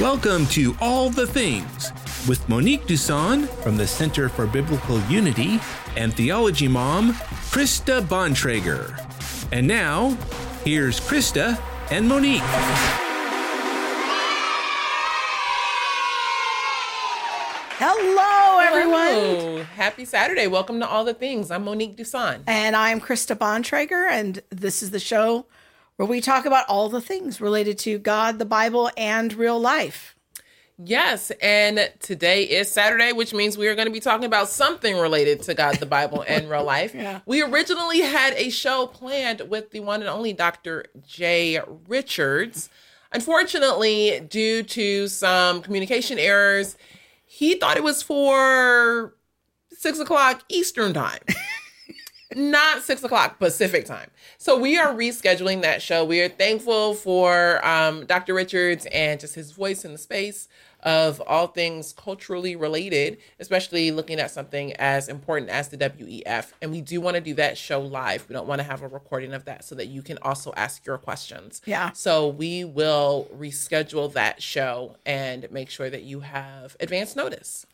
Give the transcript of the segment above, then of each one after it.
Welcome to All the Things with Monique Dusson from the Center for Biblical Unity and Theology Mom, Krista Bontrager. And now, here's Krista and Monique. Hello, everyone. Hello. Happy Saturday. Welcome to All the Things. I'm Monique Dusson. And I'm Krista Bontrager, and this is the show where we talk about all the things related to God, the Bible, and real life. Yes, and today is Saturday, which means we are going to be talking about something related to God, the Bible, and real life. Yeah. We originally had a show planned with the one and only Dr. Jay Richards. Unfortunately, due to some communication errors, he thought it was for 6 o'clock Eastern time. Not 6 o'clock Pacific time. So we are rescheduling that show. We are thankful for Dr. Richards and just his voice in the space of all things culturally related, especially looking at something as important as the WEF. And we do want to do that show live. We don't want to have a recording of that so that you can also ask your questions. Yeah. So we will reschedule that show and make sure that you have advance notice.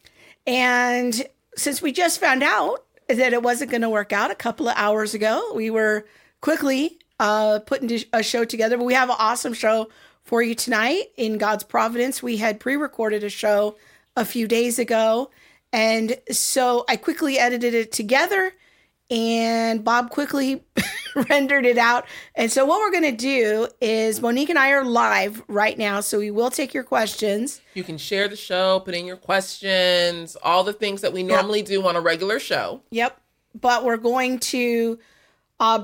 And since we just found out that it wasn't going to work out a couple of hours ago, we were quickly putting a show together. But we have an awesome show for you tonight in God's providence. We had pre-recorded a show a few days ago. And so I quickly edited it together and Bob quickly rendered it out. And so what we're going to do is Monique and I are live right now. So we will take your questions. You can share the show, put in your questions, all the things that we normally do on a regular show. Yep. But we're going to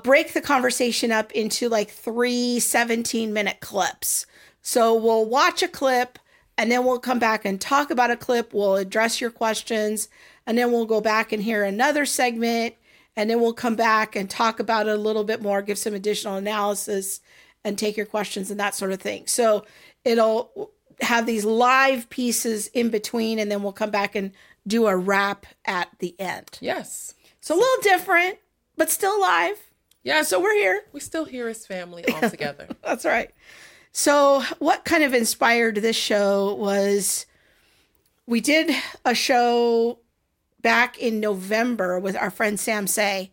break the conversation up into like 3 17-minute clips. So we'll watch a clip and then we'll come back and talk about a clip. We'll address your questions and then we'll go back and hear another segment. And then we'll come back and talk about it a little bit more, give some additional analysis and take your questions and that sort of thing. So it'll have these live pieces in between and then we'll come back and do a wrap at the end. Yes. So a little different, but still live. Yeah. So we're here. We still here as family all together. That's right. So what kind of inspired this show was we did a show back in November with our friend Sam Say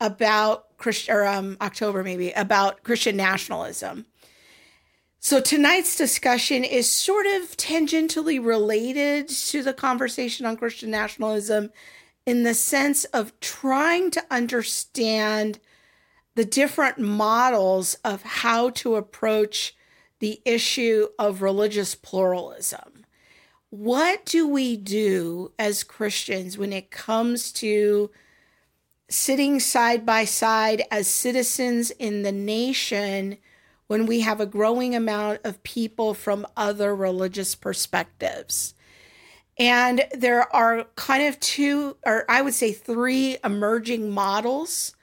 about October maybe, about Christian nationalism. So tonight's discussion is sort of tangentially related to the conversation on Christian nationalism in the sense of trying to understand the different models of how to approach the issue of religious pluralism. What do we do as Christians when it comes to sitting side by side as citizens in the nation when we have a growing amount of people from other religious perspectives? And there are kind of two, or I would say three emerging models.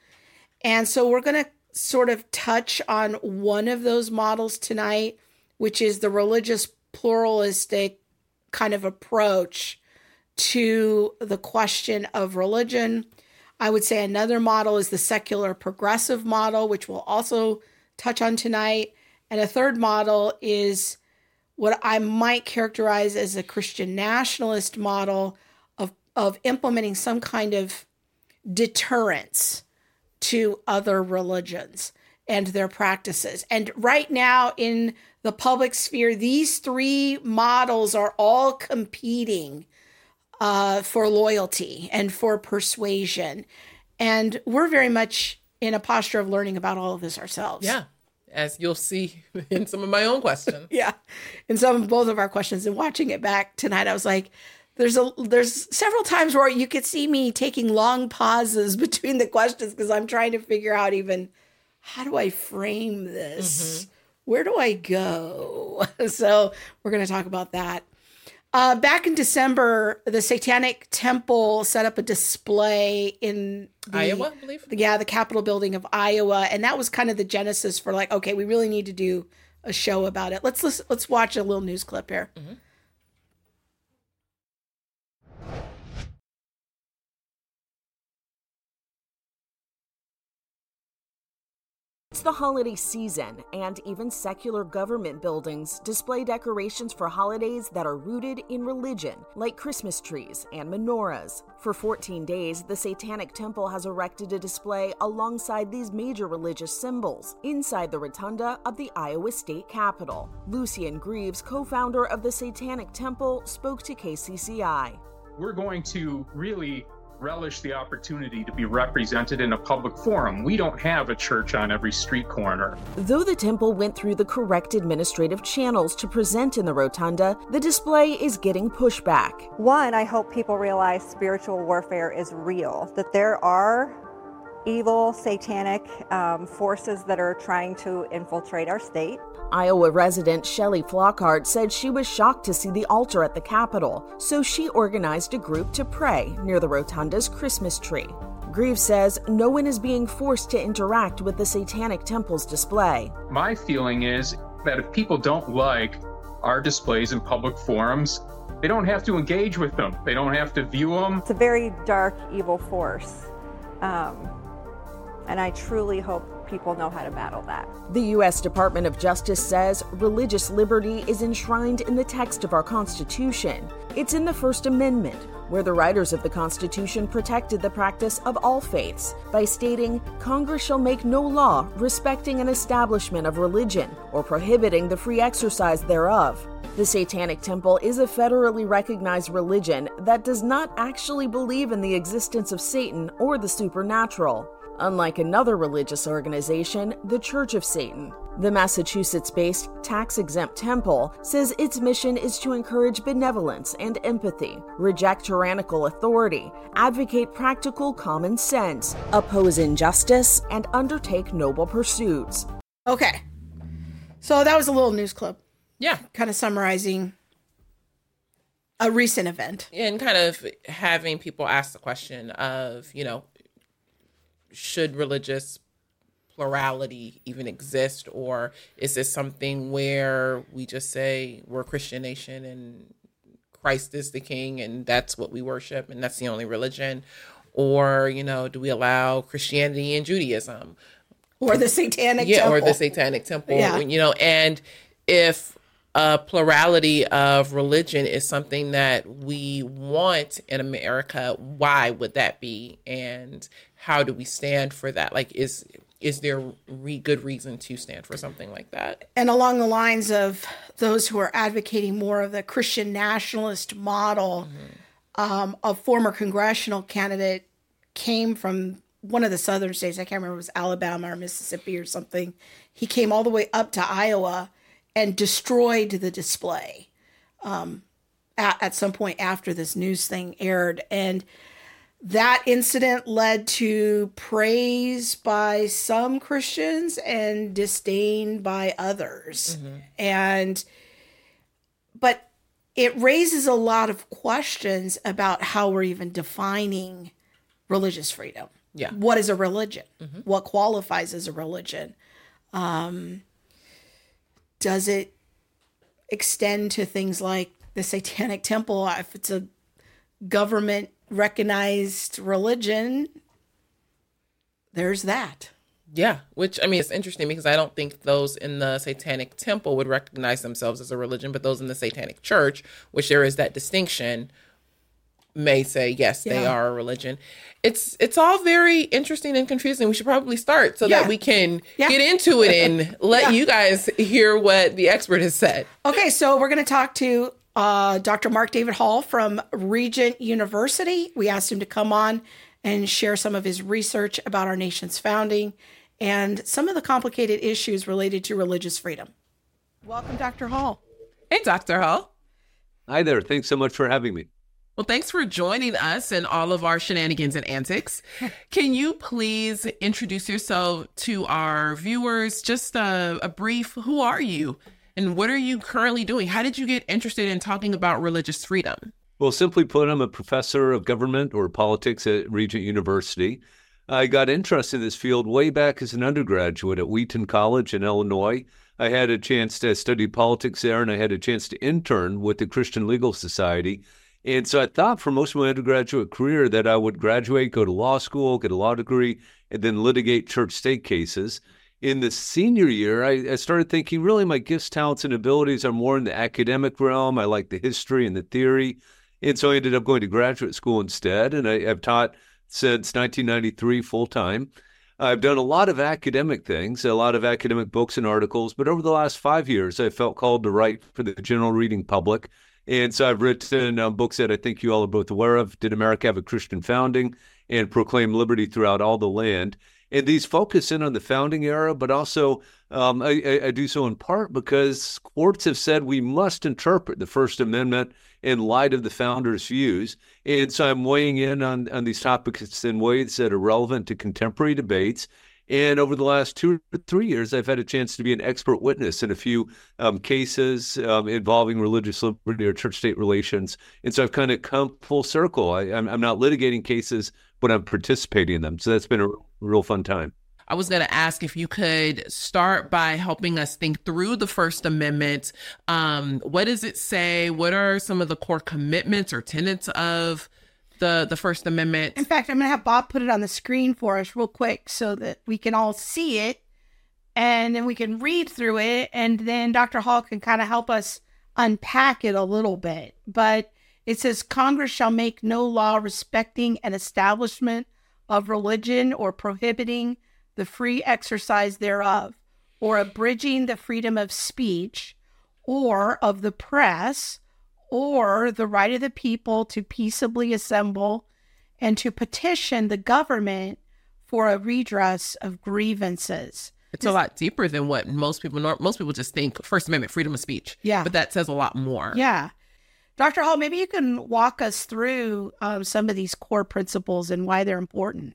And so we're going to sort of touch on one of those models tonight, which is the religious pluralistic kind of approach to the question of religion. I would say another model is the secular progressive model, which we'll also touch on tonight. And a third model is what I might characterize as a Christian nationalist model of implementing some kind of deterrence to other religions and their practices. And right now in the public sphere, these three models are all competing for loyalty and for persuasion. And we're very much in a posture of learning about all of this ourselves. Yeah, as you'll see in some of my own questions. Yeah, in some of both of our questions. And watching it back tonight, I was like, there's several times where you could see me taking long pauses between the questions because I'm trying to figure out even, how do I frame this? Mm-hmm. Where do I go? So we're going to talk about that. Back in December, the Satanic Temple set up a display in Iowa, I believe. The Capitol building of Iowa. And that was kind of the genesis for like, okay, we really need to do a show about it. Let's watch a little news clip here. Mm-hmm. the holiday season, and even secular government buildings display decorations for holidays that are rooted in religion, like Christmas trees and menorahs. For 14 days, the Satanic Temple has erected a display alongside these major religious symbols inside the rotunda of the Iowa State Capitol. Lucian Greaves, co-founder of the Satanic Temple, spoke to KCCI. We're going to really relish the opportunity to be represented in a public forum. We don't have a church on every street corner. Though the temple went through the correct administrative channels to present in the rotunda, the display is getting pushback. One, I hope people realize spiritual warfare is real, that there are evil satanic forces that are trying to infiltrate our state. Iowa resident Shelley Flockhart said she was shocked to see the altar at the Capitol, so she organized a group to pray near the rotunda's Christmas tree. Greaves says no one is being forced to interact with the Satanic Temple's display. My feeling is that if people don't like our displays in public forums, they don't have to engage with them. They don't have to view them. It's a very dark, evil force. And I truly hope people know how to battle that. The U.S. Department of Justice says religious liberty is enshrined in the text of our Constitution. It's in the First Amendment, where the writers of the Constitution protected the practice of all faiths by stating, "Congress shall make no law respecting an establishment of religion or prohibiting the free exercise thereof." The Satanic Temple is a federally recognized religion that does not actually believe in the existence of Satan or the supernatural. Unlike another religious organization, the Church of Satan, the Massachusetts-based tax-exempt temple says its mission is to encourage benevolence and empathy, reject tyrannical authority, advocate practical common sense, oppose injustice, and undertake noble pursuits. Okay, so that was a little news clip. Yeah. Kind of summarizing a recent event. And kind of having people ask the question of, you know, should religious plurality even exist? Or is this something where we just say we're a Christian nation and Christ is the king and that's what we worship and that's the only religion? Or, you know, do we allow Christianity and Judaism? Or the Satanic Temple. Yeah, or the Satanic Temple. Yeah. You know, and if a plurality of religion is something that we want in America, why would that be? And how do we stand for that? Like, is there good reason to stand for something like that? And along the lines of those who are advocating more of the Christian nationalist model, a former congressional candidate came from one of the southern states. I can't remember if it was Alabama or Mississippi or something. He came all the way up to Iowa and destroyed the display at some point after this news thing aired. And that incident led to praise by some Christians and disdain by others. Mm-hmm. But it raises a lot of questions about how we're even defining religious freedom. Yeah. What is a religion? Mm-hmm. What qualifies as a religion? Does it extend to things like the Satanic Temple? If it's a government-recognized religion, there's that. Yeah, which, I mean, it's interesting because I don't think those in the Satanic Temple would recognize themselves as a religion, but those in the Satanic Church, which there is that distinction, may say, yes, yeah, they are a religion. It's all very interesting and confusing. We should probably start so that we can get into it and let you guys hear what the expert has said. Okay, so we're going to talk to Dr. Mark David Hall from Regent University. We asked him to come on and share some of his research about our nation's founding and some of the complicated issues related to religious freedom. Welcome, Dr. Hall. Hey, Dr. Hall. Hi there. Thanks so much for having me. Well, thanks for joining us and all of our shenanigans and antics. Can you please introduce yourself to our viewers? Just a brief, who are you and what are you currently doing? How did you get interested in talking about religious freedom? Well, simply put, I'm a professor of government or politics at Regent University. I got interested in this field way back as an undergraduate at Wheaton College in Illinois. I had a chance to study politics there, and I had a chance to intern with the Christian Legal Society. And so I thought for most of my undergraduate career that I would graduate, go to law school, get a law degree, and then litigate church state cases. in the senior year, I started thinking, really, my gifts, talents, and abilities are more in the academic realm. I like the history and the theory. And so I ended up going to graduate school instead. And I've taught since 1993 full-time. I've done a lot of academic things, a lot of academic books and articles, but over the last 5 years, I felt called to write for the general reading public. And so I've written books that I think you all are both aware of, Did America Have a Christian Founding? And Proclaim Liberty Throughout All the Land. And these focus in on the founding era, but also I do so in part because courts have said we must interpret the First Amendment in light of the founders' views. And so I'm weighing in on these topics in ways that are relevant to contemporary debates. And over the last 2 or 3 years, I've had a chance to be an expert witness in a few cases involving religious liberty or church-state relations. And so I've kind of come full circle. I'm not litigating cases, but I'm participating in them. So that's been a real fun time. I was going to ask if you could start by helping us think through the First Amendment. What does it say? What are some of the core commitments or tenets of the First Amendment? In fact, I'm going to have Bob put it on the screen for us real quick so that we can all see it, and then we can read through it, and then Dr. Hall can kind of help us unpack it a little bit. But it says, Congress shall make no law respecting an establishment of religion or prohibiting the free exercise thereof, or abridging the freedom of speech or of the press, or the right of the people to peaceably assemble and to petition the government for a redress of grievances. It's a lot deeper than what most people just think First Amendment freedom of speech. Yeah. But that says a lot more. Yeah. Dr. Hall, maybe you can walk us through some of these core principles and why they're important.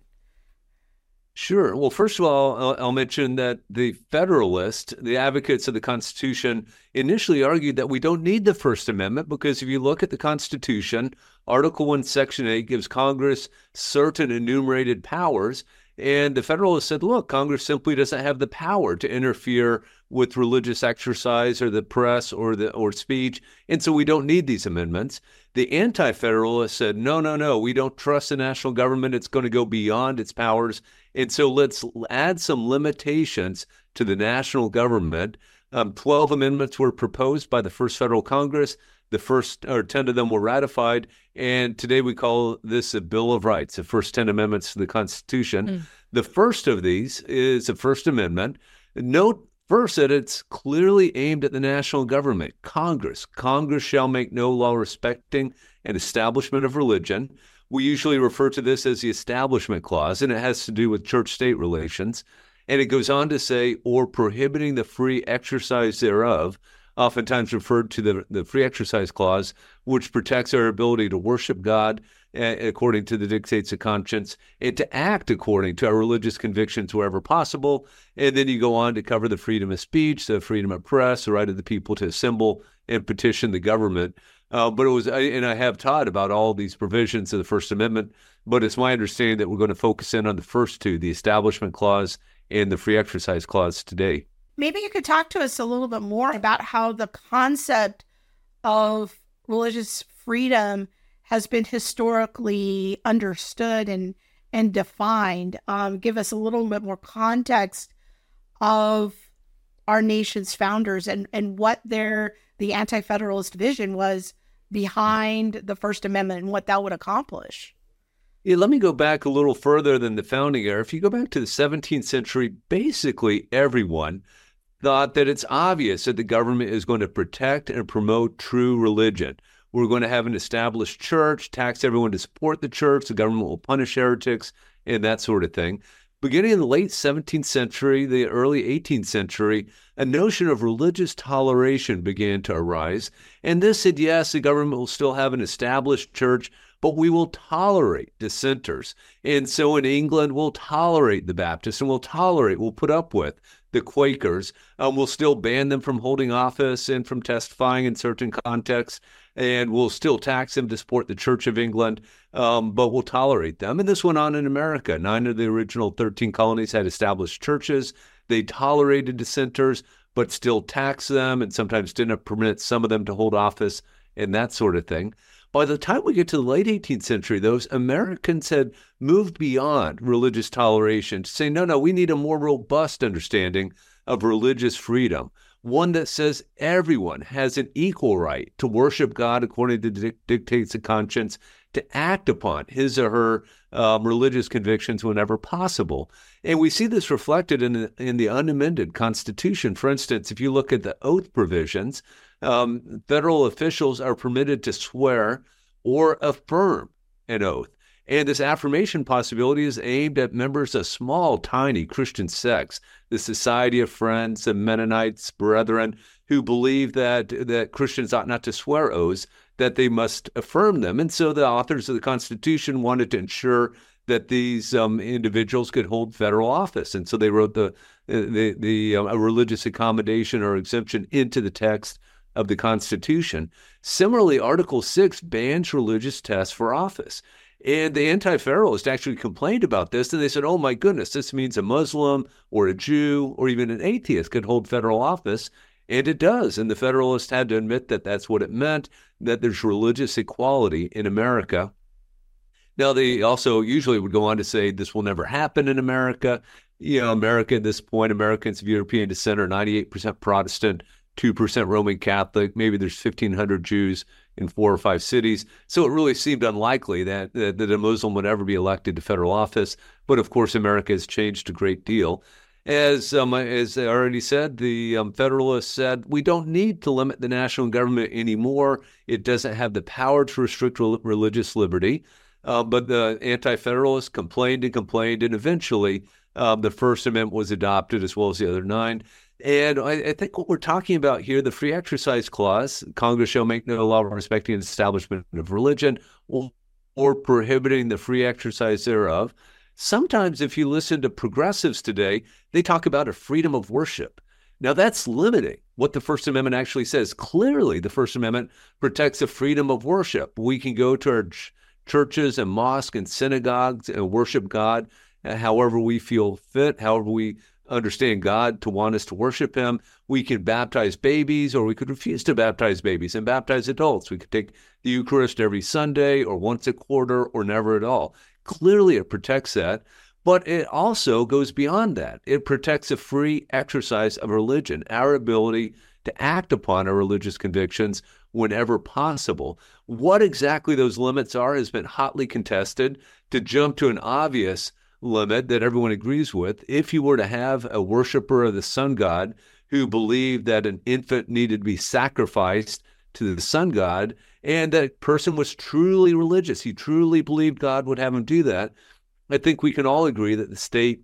Sure. Well, first of all, I'll mention that the Federalists, the advocates of the Constitution, initially argued that we don't need the First Amendment because if you look at the Constitution, Article 1, Section 8 gives Congress certain enumerated powers. And the Federalists said, look, Congress simply doesn't have the power to interfere with religious exercise or the press or speech. And so we don't need these amendments. The anti-federalists said, no, we don't trust the national government. It's going to go beyond its powers. And so let's add some limitations to the national government. 12 amendments were proposed by the first federal Congress. The first, or 10 of them were ratified. And today we call this a Bill of Rights, the first 10 amendments to the Constitution. The first of these is the First Amendment. Note first that it's clearly aimed at the national government, Congress. Congress shall make no law respecting an establishment of religion. We usually refer to this as the Establishment Clause, and it has to do with church-state relations. And it goes on to say, or prohibiting the free exercise thereof, oftentimes referred to the Free Exercise Clause, which protects our ability to worship God according to the dictates of conscience and to act according to our religious convictions wherever possible. And then you go on to cover the freedom of speech, the freedom of press, the right of the people to assemble and petition the government. But it was, and I have taught about all these provisions of the First Amendment, but it's my understanding that we're going to focus in on the first two, the Establishment Clause and the Free Exercise Clause today. Maybe you could talk to us a little bit more about how the concept of religious freedom has been historically understood and defined. Give us a little bit more context of our nation's founders and what the anti-federalist vision was behind the First Amendment and what that would accomplish. Yeah, let me go back a little further than the founding era. If you go back to the 17th century, basically everyone thought that it's obvious that the government is going to protect and promote true religion. We're going to have an established church, tax everyone to support the church, the government will punish heretics, and that sort of thing. Beginning in the late 17th century, the early 18th century, a notion of religious toleration began to arise. And this said, yes, the government will still have an established church, but we will tolerate dissenters. And so in England, we'll tolerate the Baptists and we'll put up with the Quakers. We'll still ban them from holding office and from testifying in certain contexts. And we'll still tax them to support the Church of England, but we'll tolerate them. And this went on in America. 9 of the original 13 colonies had established churches. They tolerated dissenters, but still taxed them and sometimes didn't permit some of them to hold office and that sort of thing. By the time we get to the late 18th century, those Americans had moved beyond religious toleration to say, no, no, we need a more robust understanding of religious freedom, one that says everyone has an equal right to worship God according to the dictates of conscience, to act upon his or her religious convictions whenever possible. And we see this reflected in the unamended Constitution. For instance, if you look at the oath provisions, federal officials are permitted to swear or affirm an oath. And this affirmation possibility is aimed at members of small, tiny Christian sects, the Society of Friends, the Mennonites, Brethren, who believe that Christians ought not to swear oaths, that they must affirm them. And so the authors of the Constitution wanted to ensure that these individuals could hold federal office. And so they wrote a religious accommodation or exemption into the text of the Constitution. Similarly, Article 6 bans religious tests for office. And the anti-federalists actually complained about this, and they said, oh my goodness, this means a Muslim or a Jew or even an atheist could hold federal office. And it does. And the Federalists had to admit that that's what it meant, that there's religious equality in America. Now, they also usually would go on to say this will never happen in America. You know, America at this point, Americans of European descent are 98% Protestant, 2% Roman Catholic. Maybe there's 1,500 Jews in 4 or 5 cities. So it really seemed unlikely that a Muslim would ever be elected to federal office. But of course, America has changed a great deal. As I already said, the Federalists said, we don't need to limit the national government anymore. It doesn't have the power to restrict religious liberty. But the anti-Federalists complained, and eventually the First Amendment was adopted as well as the other 9. And I think what we're talking about here, the Free Exercise Clause, Congress shall make no law respecting the establishment of religion or prohibiting the free exercise thereof. Sometimes if you listen to progressives today, they talk about a freedom of worship. Now, that's limiting what the First Amendment actually says. Clearly, the First Amendment protects the freedom of worship. We can go to our churches and mosques and synagogues and worship God however we feel fit, however we understand God to want us to worship him. We can baptize babies, or we could refuse to baptize babies and baptize adults. We could take the Eucharist every Sunday or once a quarter or never at all. Clearly, it protects that, but it also goes beyond that. It protects the free exercise of religion, our ability to act upon our religious convictions whenever possible. What exactly those limits are has been hotly contested. To jump to an obvious limit that everyone agrees with, if you were to have a worshiper of the sun god who believed that an infant needed to be sacrificed to the sun god, and that person was truly religious, he truly believed God would have him do that, I think we can all agree that the state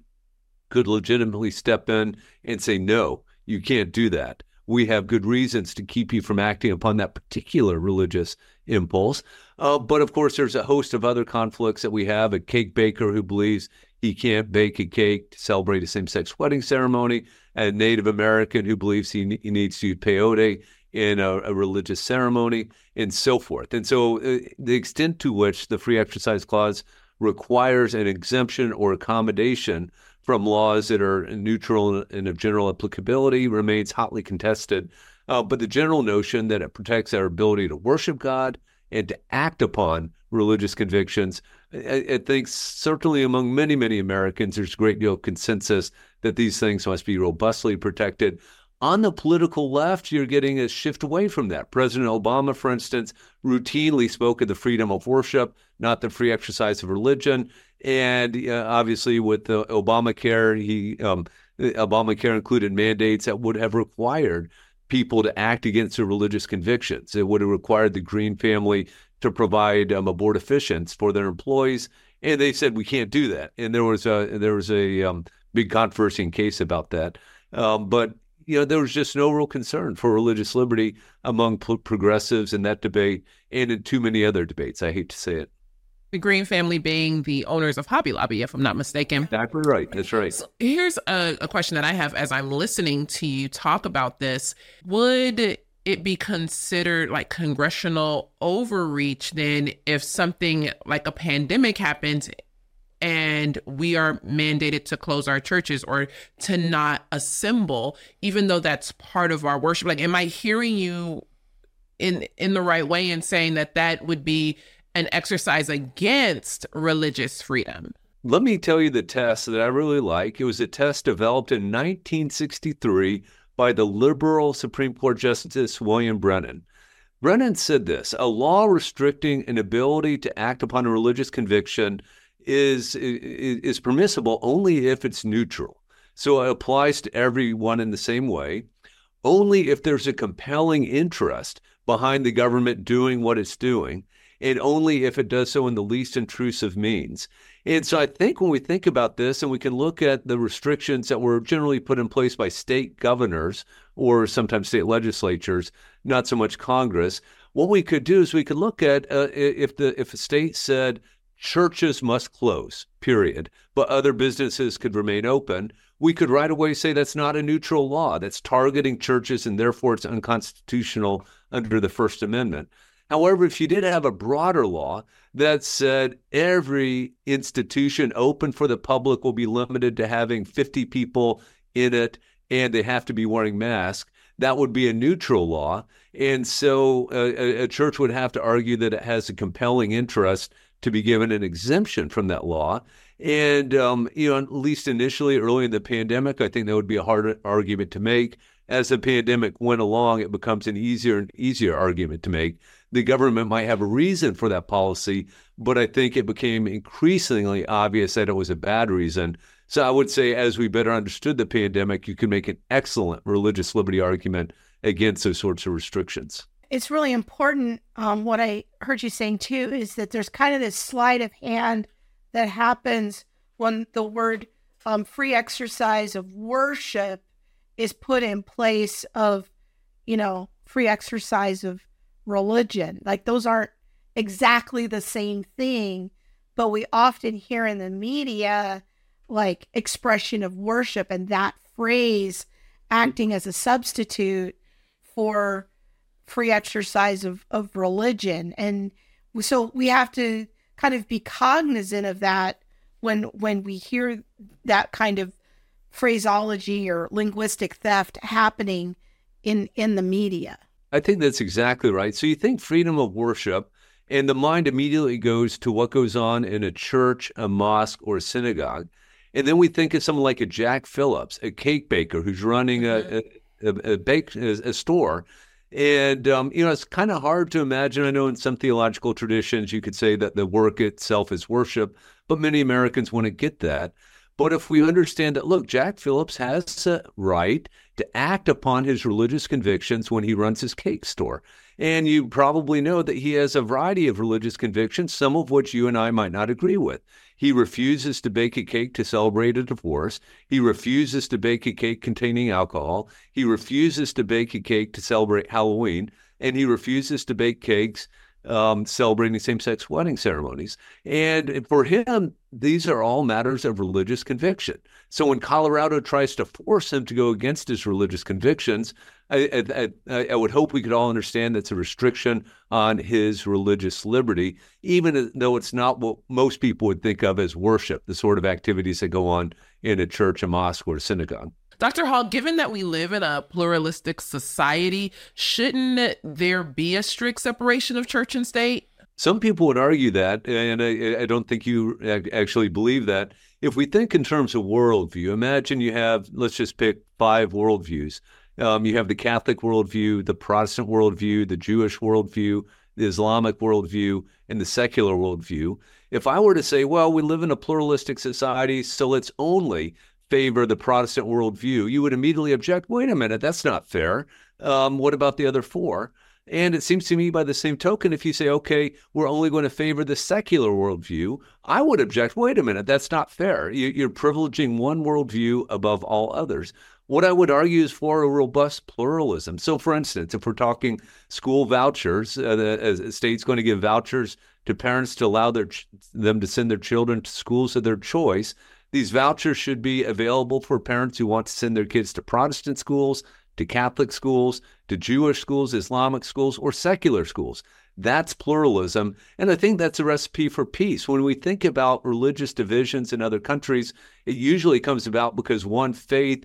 could legitimately step in and say, no, you can't do that. We have good reasons to keep you from acting upon that particular religious impulse. But of course, there's a host of other conflicts that we have. A cake baker who believes he can't bake a cake to celebrate a same-sex wedding ceremony, a Native American who believes he needs to use peyote in a religious ceremony, and so forth. And so the extent to which the Free Exercise Clause requires an exemption or accommodation from laws that are neutral and of general applicability remains hotly contested. But the general notion that it protects our ability to worship God and to act upon religious convictions, I think certainly among many, many Americans, there's a great deal of consensus that these things must be robustly protected. On the political left, you're getting a shift away from that. President Obama, for instance, routinely spoke of the freedom of worship, not the free exercise of religion. And obviously with the Obamacare, Obamacare included mandates that would have required people to act against their religious convictions. It would have required the Green family to provide abortifacients for their employees. And they said, we can't do that. And there was a big controversy and case about that. But you know, there was just no real concern for religious liberty among progressives in that debate and in too many other debates. I hate to say it. The Green family being the owners of Hobby Lobby, if I'm not mistaken. Exactly right. That's right. So here's a question that I have as I'm listening to you talk about this. Would it be considered like congressional overreach then if something like a pandemic happens and we are mandated to close our churches or to not assemble, even though that's part of our worship? Like, am I hearing you in the right way in saying that that would be an exercise against religious freedom. Let me tell you the test that I really like. It was a test developed in 1963 by the liberal Supreme Court Justice William Brennan. Brennan said this: a law restricting an ability to act upon a religious conviction is permissible only if it's neutral. So it applies to everyone in the same way. Only if there's a compelling interest behind the government doing what it's doing, and only if it does so in the least intrusive means. And so I think when we think about this, and we can look at the restrictions that were generally put in place by state governors or sometimes state legislatures, not so much Congress, what we could do is we could look at if a state said churches must close, period, but other businesses could remain open, we could right away say that's not a neutral law. That's targeting churches, and therefore it's unconstitutional under the First Amendment. However, if you did have a broader law that said every institution open for the public will be limited to having 50 people in it and they have to be wearing masks, that would be a neutral law. And so a church would have to argue that it has a compelling interest to be given an exemption from that law. And, at least initially, early in the pandemic, I think that would be a hard argument to make. As the pandemic went along, it becomes an easier and easier argument to make. The government might have a reason for that policy, but I think it became increasingly obvious that it was a bad reason. So I would say as we better understood the pandemic, you could make an excellent religious liberty argument against those sorts of restrictions. It's really important. What I heard you saying, too, is that there's kind of this sleight of hand that happens when the word free exercise of worship is put in place of, free exercise of religion. Like, those aren't exactly the same thing, but we often hear in the media, like, expression of worship, and that phrase acting as a substitute for free exercise of religion. And so we have to kind of be cognizant of that when we hear that kind of phraseology or linguistic theft happening in the media. I think that's exactly right. So you think freedom of worship, and the mind immediately goes to what goes on in a church, a mosque, or a synagogue. And then we think of someone like a Jack Phillips, a cake baker who's running a store. And, it's kind of hard to imagine. I know in some theological traditions, you could say that the work itself is worship, but many Americans wouldn't get that. But if we understand that, look, Jack Phillips has a right to act upon his religious convictions when he runs his cake store. And you probably know that he has a variety of religious convictions, some of which you and I might not agree with. He refuses to bake a cake to celebrate a divorce. He refuses to bake a cake containing alcohol. He refuses to bake a cake to celebrate Halloween. And he refuses to bake cakes celebrating same-sex wedding ceremonies. And for him, these are all matters of religious conviction. So when Colorado tries to force him to go against his religious convictions, I would hope we could all understand that's a restriction on his religious liberty, even though it's not what most people would think of as worship, the sort of activities that go on in a church, a mosque, or a synagogue. Dr. Hall, given that we live in a pluralistic society, shouldn't there be a strict separation of church and state? Some people would argue that, and I don't think you actually believe that. If we think in terms of worldview, imagine you have, let's just pick 5 worldviews. You have the Catholic worldview, the Protestant worldview, the Jewish worldview, the Islamic worldview, and the secular worldview. If I were to say, well, we live in a pluralistic society, so let's only favor the Protestant worldview, you would immediately object, wait a minute, that's not fair. What about the other 4? And it seems to me by the same token, if you say, okay, we're only going to favor the secular worldview, I would object, wait a minute, that's not fair. You're privileging one worldview above all others. What I would argue is for a robust pluralism. So, for instance, if we're talking school vouchers, the state's going to give vouchers to parents to allow them to send their children to schools of their choice. These vouchers should be available for parents who want to send their kids to Protestant schools, to Catholic schools, to Jewish schools, Islamic schools, or secular schools. That's pluralism, and I think that's a recipe for peace. When we think about religious divisions in other countries, it usually comes about because one faith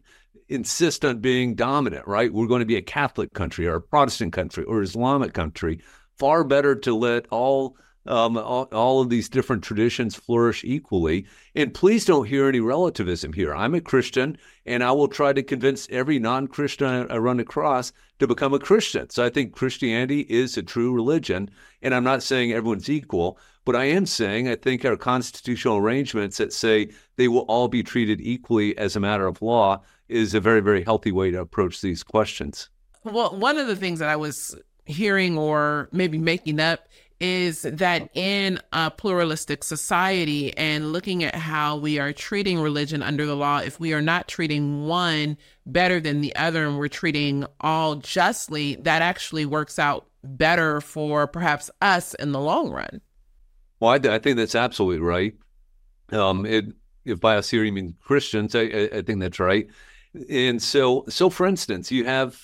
insist on being dominant, right? We're going to be a Catholic country or a Protestant country or Islamic country. Far better to let all of these different traditions flourish equally. And please don't hear any relativism here. I'm a Christian, and I will try to convince every non-Christian I run across to become a Christian. So I think Christianity is a true religion, and I'm not saying everyone's equal, but I am saying I think our constitutional arrangements that say they will all be treated equally as a matter of law is a very, very healthy way to approach these questions. Well, one of the things that I was hearing or maybe making up is that in a pluralistic society and looking at how we are treating religion under the law, if we are not treating one better than the other and we're treating all justly, that actually works out better for perhaps us in the long run. Well, I think that's absolutely right. If by us here you mean Christians, I think that's right. And so for instance, you have...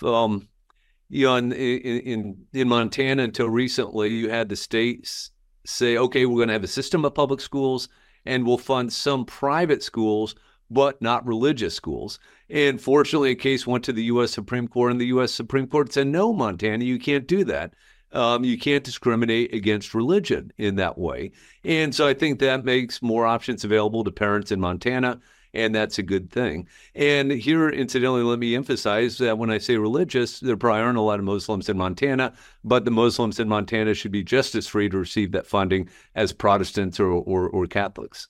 in Montana, until recently, you had the states say, okay, we're going to have a system of public schools and we'll fund some private schools, but not religious schools. And fortunately, a case went to the U.S. Supreme Court, and the U.S. Supreme Court said, no, Montana, you can't do that. You can't discriminate against religion in that way. And so I think that makes more options available to parents in Montana, and that's a good thing. And here, incidentally, let me emphasize that when I say religious, there probably aren't a lot of Muslims in Montana, but the Muslims in Montana should be just as free to receive that funding as Protestants or Catholics.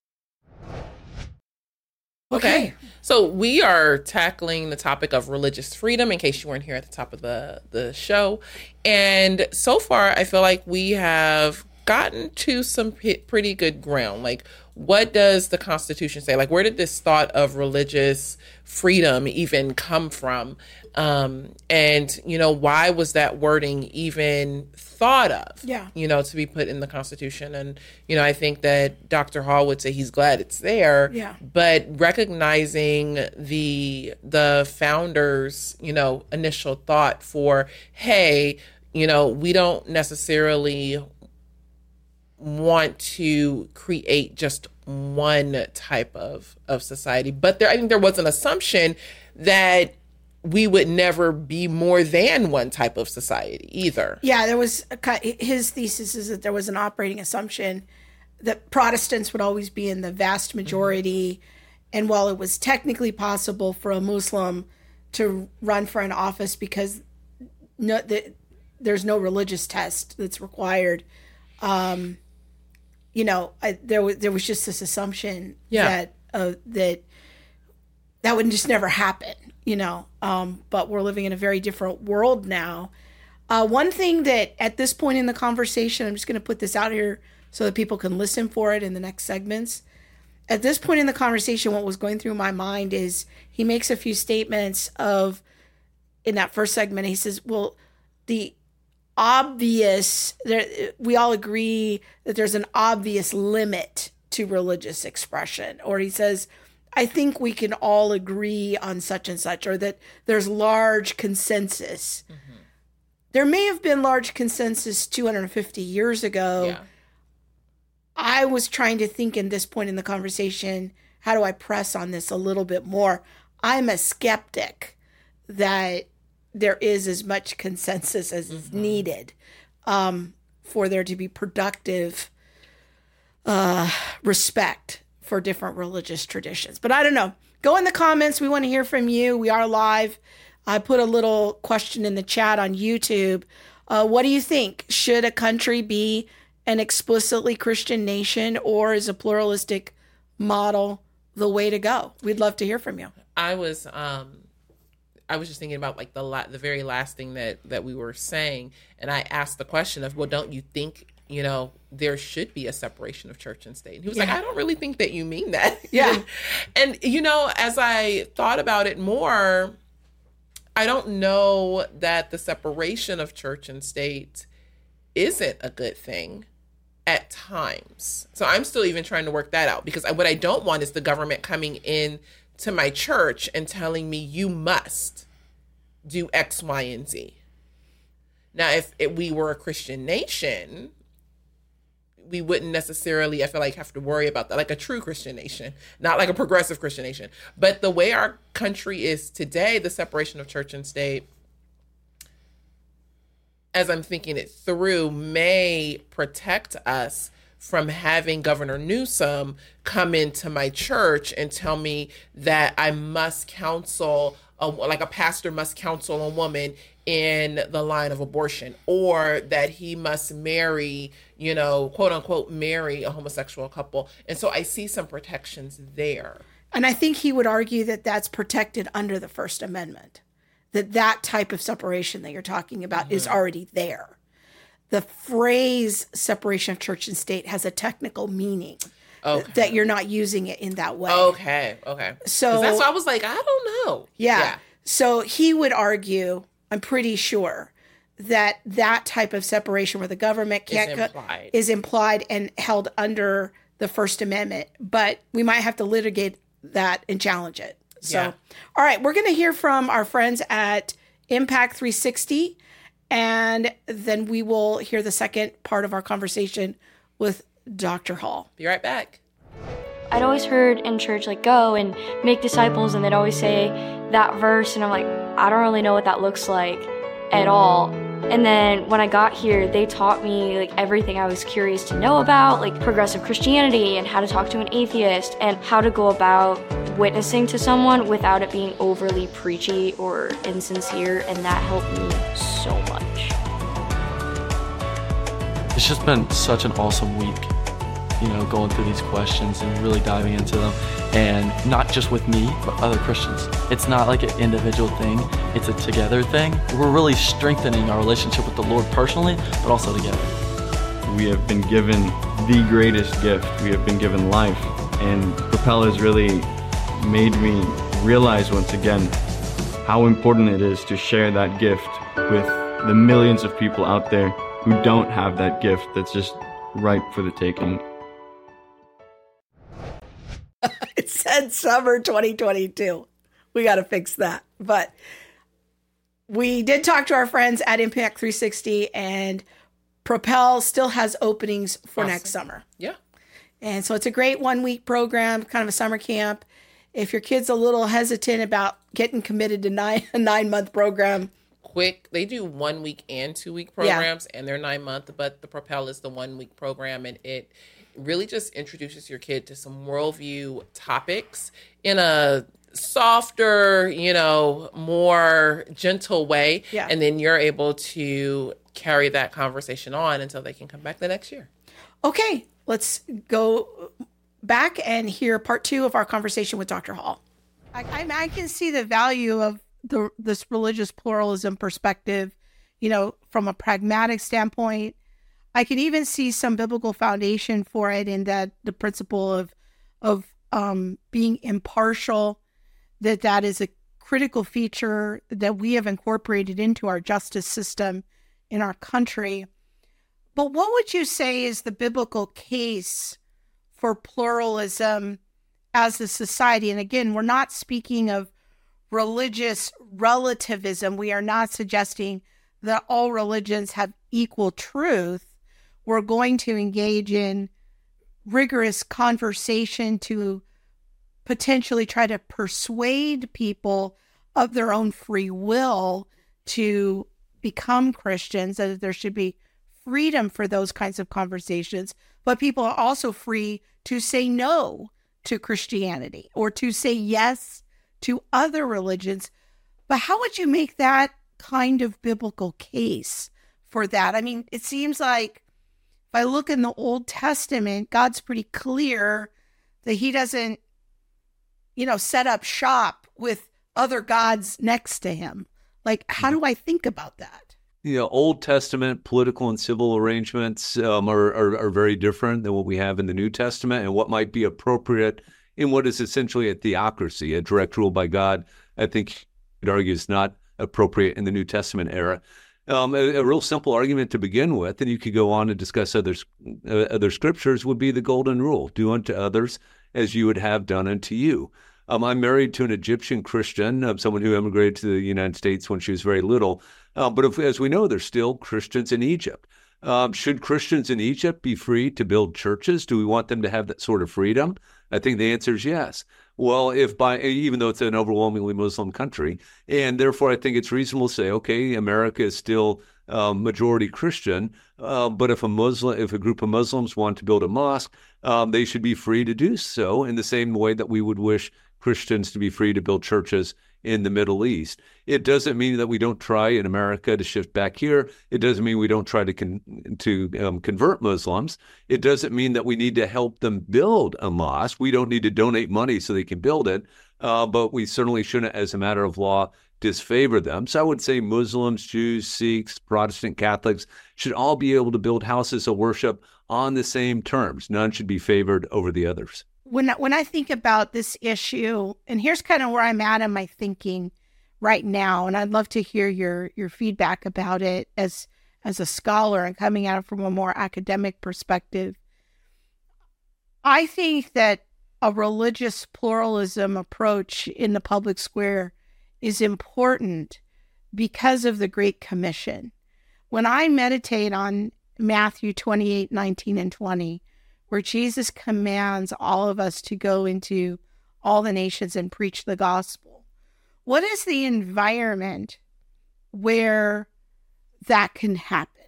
Okay, so we are tackling the topic of religious freedom, in case you weren't here at the top of the show. And so far, I feel like we have gotten to some pretty good ground. Like, what does the Constitution say? Like, where did this thought of religious freedom even come from? And, you know, why was that wording even thought of, you know, to be put in the Constitution? And, you know, I think that Dr. Hall would say he's glad it's there, but recognizing the founders, you know, initial thought for, hey, you know, we don't necessarily want to create just one type of society. But there, I think there was an assumption that we would never be more than one type of society either. Yeah, there was his thesis is that there was an operating assumption that Protestants would always be in the vast majority. Mm-hmm. And while it was technically possible for a Muslim to run for an office because there's no religious test that's required, you know, there was just this assumption that would just never happen, you know. But we're living in a very different world now. One thing that at this point in the conversation, I'm just going to put this out here so that people can listen for it in the next segments. At this point in the conversation, what was going through my mind is he makes a few statements of, in that first segment, he says, well, the obvious, we all agree that there's an obvious limit to religious expression. Or he says, I think we can all agree on such and such, or that there's large consensus. Mm-hmm. There may have been large consensus 250 years ago. Yeah. I was trying to think in this point in the conversation, how do I press on this a little bit more? I'm a skeptic that there is as much consensus as is needed for there to be productive respect for different religious traditions. But I don't know. Go in the comments. We want to hear from you. We are live. I put a little question in the chat on YouTube. What do you think? Should a country be an explicitly Christian nation, or is a pluralistic model the way to go? We'd love to hear from you. I was just thinking about like the very last thing that we were saying. And I asked the question of, well, don't you think, you know, there should be a separation of church and state? And he was like, I don't really think that you mean that. Yeah. And, you know, as I thought about it more, I don't know that the separation of church and state isn't a good thing at times. So I'm still even trying to work that out, because what I don't want is the government coming in to my church and telling me you must do X, Y, and Z. Now, if we were a Christian nation, we wouldn't necessarily, I feel like, have to worry about that, like a true Christian nation, not like a progressive Christian nation. But the way our country is today, the separation of church and state, as I'm thinking it through, may protect us from having Governor Newsom come into my church and tell me that I must counsel, like a pastor must counsel a woman in the line of abortion, or that he must marry, you know, quote unquote, marry a homosexual couple. And so I see some protections there. And I think he would argue that that's protected under the First Amendment, that that type of separation that you're talking about is already there. The phrase separation of church and state has a technical meaning that you're not using it in that way. Okay. So that's why I was like, I don't know. Yeah. So he would argue, I'm pretty sure, that that type of separation where the government can't is implied and held under the First Amendment, but we might have to litigate that and challenge it. So, all right, we're going to hear from our friends at Impact 360, and then we will hear the second part of our conversation with Dr. Hall. Be right back. I'd always heard in church, like, go and make disciples, and they'd always say that verse, and I'm like, I don't really know what that looks like at all. And then when I got here, they taught me like everything I was curious to know about, like progressive Christianity and how to talk to an atheist and how to go about witnessing to someone without it being overly preachy or insincere, and that helped me so much. It's just been such an awesome week, you know, going through these questions and really diving into them, and not just with me, but other Christians. It's not like an individual thing, it's a together thing. We're really strengthening our relationship with the Lord personally, but also together. We have been given the greatest gift. We have been given life, and Propel has really made me realize once again how important it is to share that gift with the millions of people out there who don't have that gift, that's just ripe for the taking. It said summer 2022. We got to fix that. But we did talk to our friends at Impact 360, and Propel still has openings for next summer. Yeah. And so it's a great 1 week program, kind of a summer camp. If your kid's a little hesitant about getting committed to a 9 month program, they do 1 week and 2 week programs, and they're 9 month, but the Propel is the 1 week program, and it really just introduces your kid to some worldview topics in a softer, you know, more gentle way. Yeah. And then you're able to carry that conversation on until they can come back the next year. Okay, let's go back and hear part two of our conversation with Dr. Hall. I can see the value of this religious pluralism perspective, you know, from a pragmatic standpoint. I can even see some biblical foundation for it in that the principle of being impartial, that is a critical feature that we have incorporated into our justice system in our country. But what would you say is the biblical case for pluralism as a society? And again, we're not speaking of religious relativism. We are not suggesting that all religions have equal truth. We're going to engage in rigorous conversation to potentially try to persuade people of their own free will to become Christians, that there should be freedom for those kinds of conversations. But people are also free to say no to Christianity or to say yes to other religions. But how would you make that kind of biblical case for that? I mean, it seems like if I look in the Old Testament, God's pretty clear that he doesn't, you know, set up shop with other gods next to him. Like, how do I think about that? You know, Old Testament political and civil arrangements are very different than what we have in the New Testament, and what might be appropriate in what is essentially a theocracy, a direct rule by God, I think it argues not appropriate in the New Testament era. A real simple argument to begin with, and you could go on and discuss other scriptures, would be the golden rule: do unto others as you would have done unto you. I'm married to an Egyptian Christian, someone who immigrated to the United States when she was very little. But as we know, there's still Christians in Egypt. Should Christians in Egypt be free to build churches? Do we want them to have that sort of freedom? I think the answer is yes. Well, even though it's an overwhelmingly Muslim country, and therefore I think it's reasonable to say, okay, America is still majority Christian, but if a group of Muslims want to build a mosque, they should be free to do so in the same way that we would wish Christians to be free to build churches in the Middle East. It doesn't mean that we don't try in America to shift back here. It doesn't mean we don't try to convert Muslims. It doesn't mean that we need to help them build a mosque. We don't need to donate money so they can build it, but we certainly shouldn't, as a matter of law, disfavor them. So I would say Muslims, Jews, Sikhs, Protestant Catholics should all be able to build houses of worship on the same terms. None should be favored over the others. When I think about this issue, and here's kind of where I'm at in my thinking right now, and I'd love to hear your feedback about it as a scholar and coming at it from a more academic perspective. I think that a religious pluralism approach in the public square is important because of the Great Commission. When I meditate on Matthew 28:19 and 20, where Jesus commands all of us to go into all the nations and preach the gospel. What is the environment where that can happen?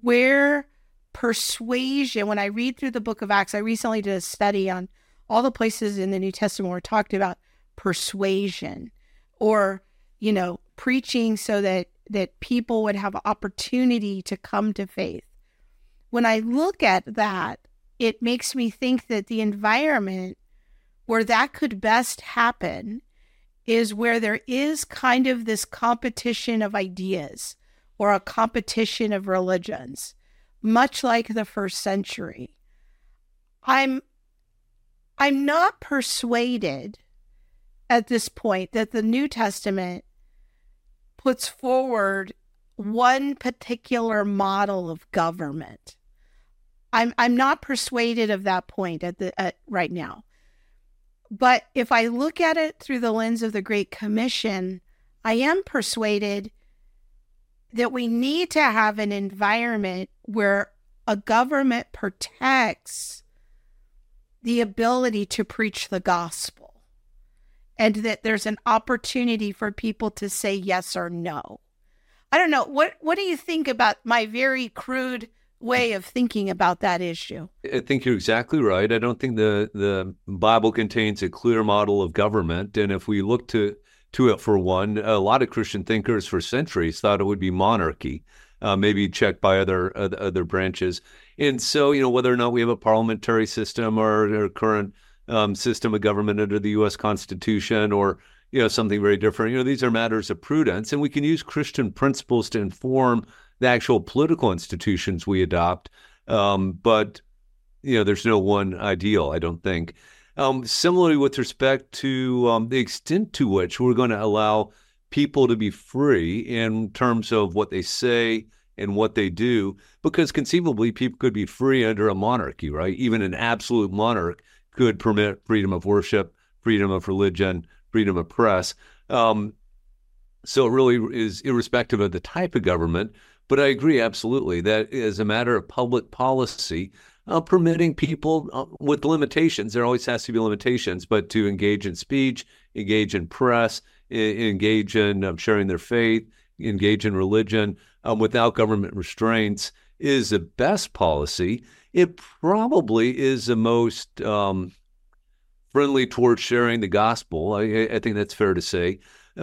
Where persuasion, when I read through the book of Acts, I recently did a study on all the places in the New Testament where it talked about persuasion or, preaching so that people would have opportunity to come to faith. When I look at that, it makes me think that the environment where that could best happen is where there is kind of this competition of ideas or a competition of religions, much like the first century. I'm not persuaded at this point that the New Testament puts forward one particular model of government. I'm not persuaded of that point at right now. But if I look at it through the lens of the Great Commission, I am persuaded that we need to have an environment where a government protects the ability to preach the gospel and that there's an opportunity for people to say yes or no. I don't know. What do you think about my very crude way of thinking about that issue? I think you're exactly right. I don't think the Bible contains a clear model of government. And if we look to it for one, a lot of Christian thinkers for centuries thought it would be monarchy, maybe checked by other branches. And so, whether or not we have a parliamentary system or a current system of government under the U.S. Constitution or something very different. These are matters of prudence, and we can use Christian principles to inform the actual political institutions we adopt. But there's no one ideal, I don't think. Similarly, with respect to the extent to which we're going to allow people to be free in terms of what they say and what they do, because conceivably people could be free under a monarchy, right? Even an absolute monarch could permit freedom of worship, freedom of religion, freedom of press. So it really is irrespective of the type of government. But I agree absolutely that as a matter of public policy, permitting people with limitations, there always has to be limitations, but to engage in speech, engage in press, engage in sharing their faith, engage in religion without government restraints is the best policy. It probably is the most friendly towards sharing the gospel. I think that's fair to say.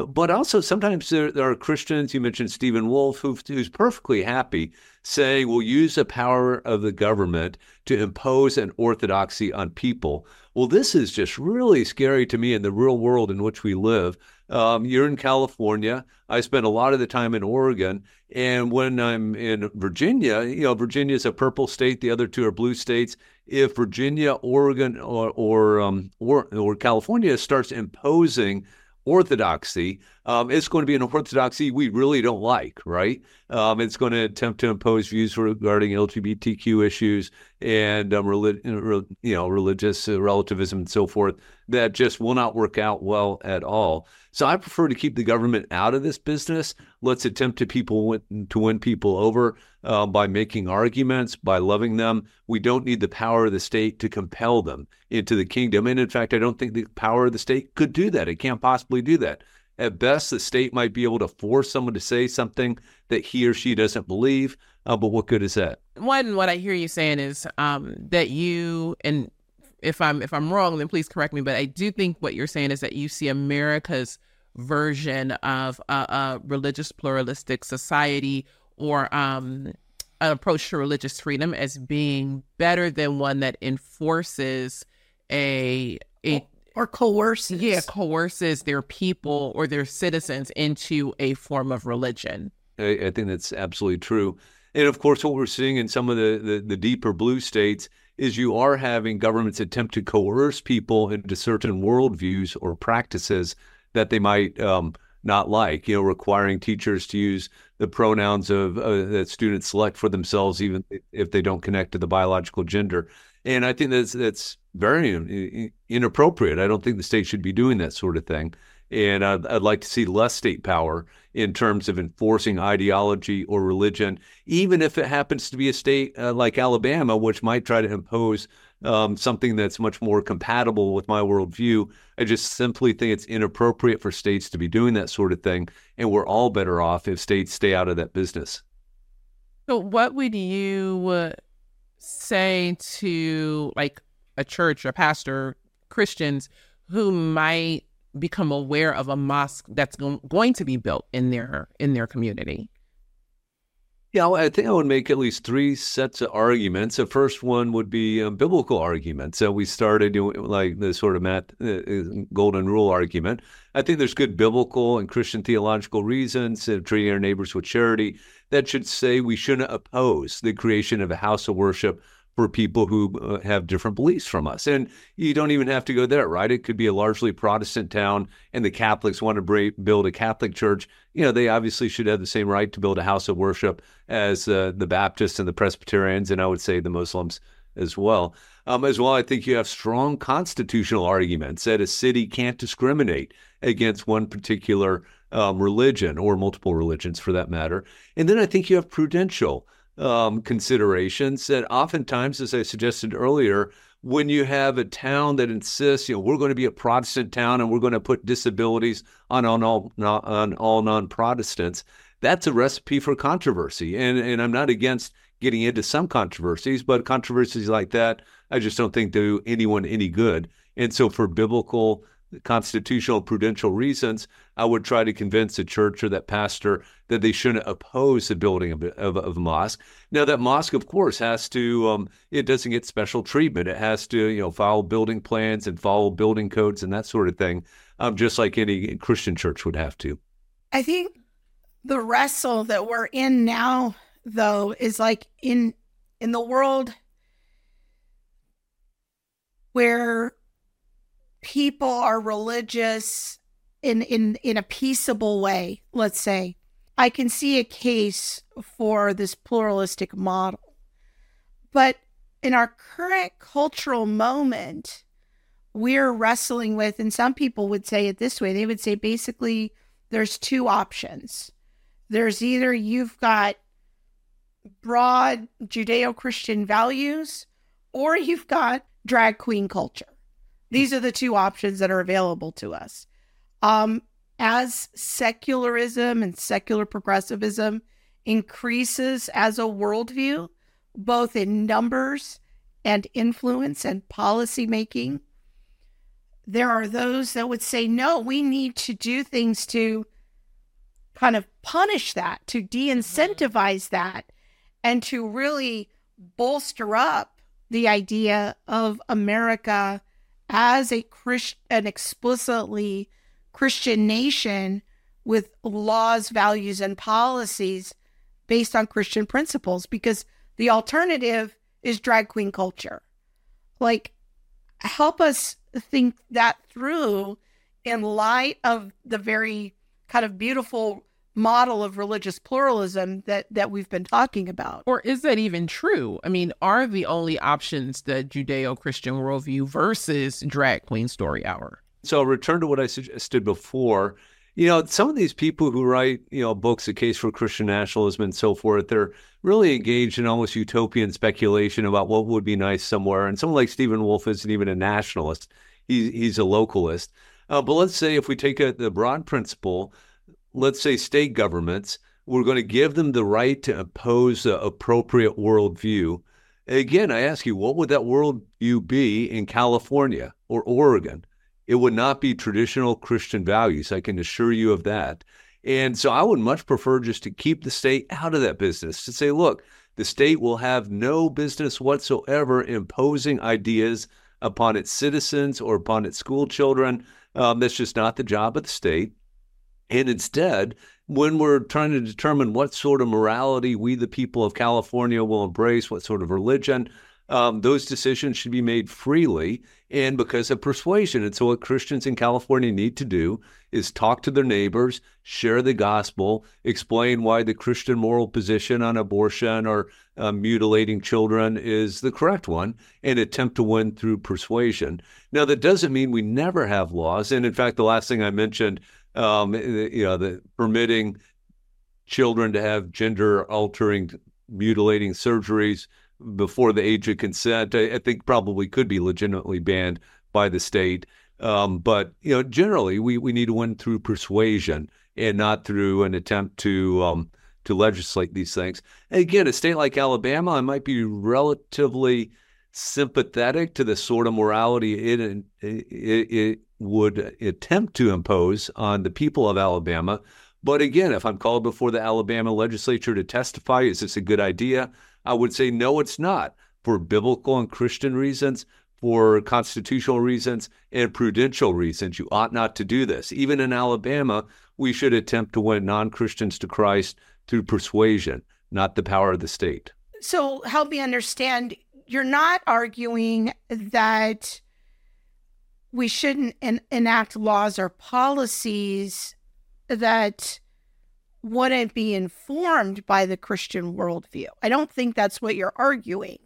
But also sometimes there are Christians, you mentioned Stephen Wolfe, who's perfectly happy saying, we'll use the power of the government to impose an orthodoxy on people. Well, this is just really scary to me in the real world in which we live. You're in California. I spend a lot of the time in Oregon. And when I'm in Virginia, Virginia is a purple state. The other two are blue states. If Virginia, Oregon, or California starts imposing orthodoxy, It's going to be an orthodoxy we really don't like, right? It's going to attempt to impose views regarding LGBTQ issues and religious relativism and so forth that just will not work out well at all. So I prefer to keep the government out of this business. Let's attempt to win people over by making arguments, by loving them. We don't need the power of the state to compel them into the kingdom. And in fact, I don't think the power of the state could do that. It can't possibly do that. At best, the state might be able to force someone to say something that he or she doesn't believe, but what good is that? One, what I hear you saying is that you, and if I'm wrong, then please correct me, but I do think what you're saying is that you see America's version of a religious pluralistic society or an approach to religious freedom as being better than one that enforces a or coerces. Yeah, coerces their people or their citizens into a form of religion. I think that's absolutely true. And of course, what we're seeing in some of the deeper blue states is you are having governments attempt to coerce people into certain worldviews or practices that they might not like, requiring teachers to use the pronouns of that students select for themselves, even if they don't connect to the biological gender. And I think that's very inappropriate. I don't think the state should be doing that sort of thing. And I'd like to see less state power in terms of enforcing ideology or religion, even if it happens to be a state like Alabama, which might try to impose something that's much more compatible with my worldview. I just simply think it's inappropriate for states to be doing that sort of thing. And we're all better off if states stay out of that business. So what would you say to like a church, a pastor, Christians who might become aware of a mosque that's going to be built in their community? Yeah, I think I would make at least three sets of arguments. The first one would be biblical arguments. So we started doing like the sort of golden rule argument. I think there's good biblical and Christian theological reasons of treating our neighbors with charity that should say we shouldn't oppose the creation of a house of worship for people who have different beliefs from us. And you don't even have to go there, right? It could be a largely Protestant town and the Catholics want to build a Catholic church. They obviously should have the same right to build a house of worship as the Baptists and the Presbyterians, and I would say the Muslims as well. I think you have strong constitutional arguments that a city can't discriminate against one particular religion or multiple religions for that matter. And then I think you have prudential considerations that oftentimes, as I suggested earlier, when you have a town that insists, we're going to be a Protestant town and we're going to put disabilities on all non-Protestants, that's a recipe for controversy. And I'm not against getting into some controversies, but controversies like that, I just don't think do anyone any good. And so for biblical, constitutional, prudential reasons, I would try to convince the church or that pastor that they shouldn't oppose the building of a mosque. Now, that mosque, of course, has to, it doesn't get special treatment. It has to, follow building plans and follow building codes and that sort of thing, just like any Christian church would have to. I think the wrestle that we're in now, though, is like in the world where people are religious in a peaceable way, let's say. I can see a case for this pluralistic model. But in our current cultural moment, we're wrestling with, and some people would say it this way, they would say basically there's two options. There's either you've got broad Judeo-Christian values or you've got drag queen culture. These are the two options that are available to us. As secularism and secular progressivism increases as a worldview, both in numbers and influence and policy making, there are those that would say, no, we need to do things to kind of punish that, to de-incentivize that, and to really bolster up the idea of America as an explicitly Christian nation with laws, values, and policies based on Christian principles, because the alternative is drag queen culture. Like, help us think that through in light of the very kind of beautiful model of religious pluralism that we've been talking about. Or is that even true? I mean, are the only options the Judeo-Christian worldview versus Drag Queen Story Hour? So I'll return to what I suggested before. You know, some of these people who write, books, A Case for Christian Nationalism and so forth, they're really engaged in almost utopian speculation about what would be nice somewhere. And someone like Stephen Wolfe isn't even a nationalist. He's a localist. But let's say if we take the broad principle, let's say state governments, we're going to give them the right to impose the appropriate worldview. Again, I ask you, what would that worldview be in California or Oregon? It would not be traditional Christian values. I can assure you of that. And so I would much prefer just to keep the state out of that business, to say, look, the state will have no business whatsoever imposing ideas upon its citizens or upon its school children. That's just not the job of the state. And instead, when we're trying to determine what sort of morality we, the people of California, will embrace, what sort of religion, those decisions should be made freely and because of persuasion. And so what Christians in California need to do is talk to their neighbors, share the gospel, explain why the Christian moral position on abortion or mutilating children is the correct one, and attempt to win through persuasion. Now, that doesn't mean we never have laws. And in fact, the last thing I mentioned, the permitting children to have gender-altering, mutilating surgeries before the age of consent, I think probably could be legitimately banned by the state. But, generally, we need to win through persuasion and not through an attempt to legislate these things. And again, a state like Alabama, I might be relatively sympathetic to the sort of morality it would attempt to impose on the people of Alabama. But again, if I'm called before the Alabama legislature to testify, is this a good idea? I would say, no, it's not, for biblical and Christian reasons, for constitutional reasons, and prudential reasons. You ought not to do this. Even in Alabama, we should attempt to win non-Christians to Christ through persuasion, not the power of the state. So help me understand, you're not arguing that we shouldn't enact laws or policies that wouldn't be informed by the Christian worldview. I don't think that's what you're arguing,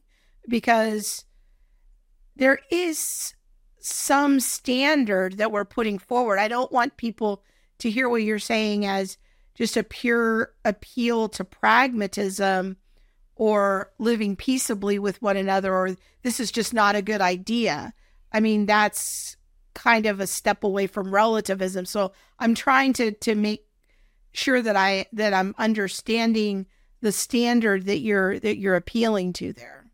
because there is some standard that we're putting forward. I don't want people to hear what you're saying as just a pure appeal to pragmatism or living peaceably with one another, or this is just not a good idea. I mean, that's kind of a step away from relativism. So I'm trying to make sure that I'm understanding the standard that you're appealing to there.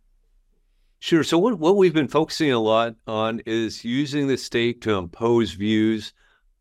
Sure. So what we've been focusing a lot on is using the state to impose views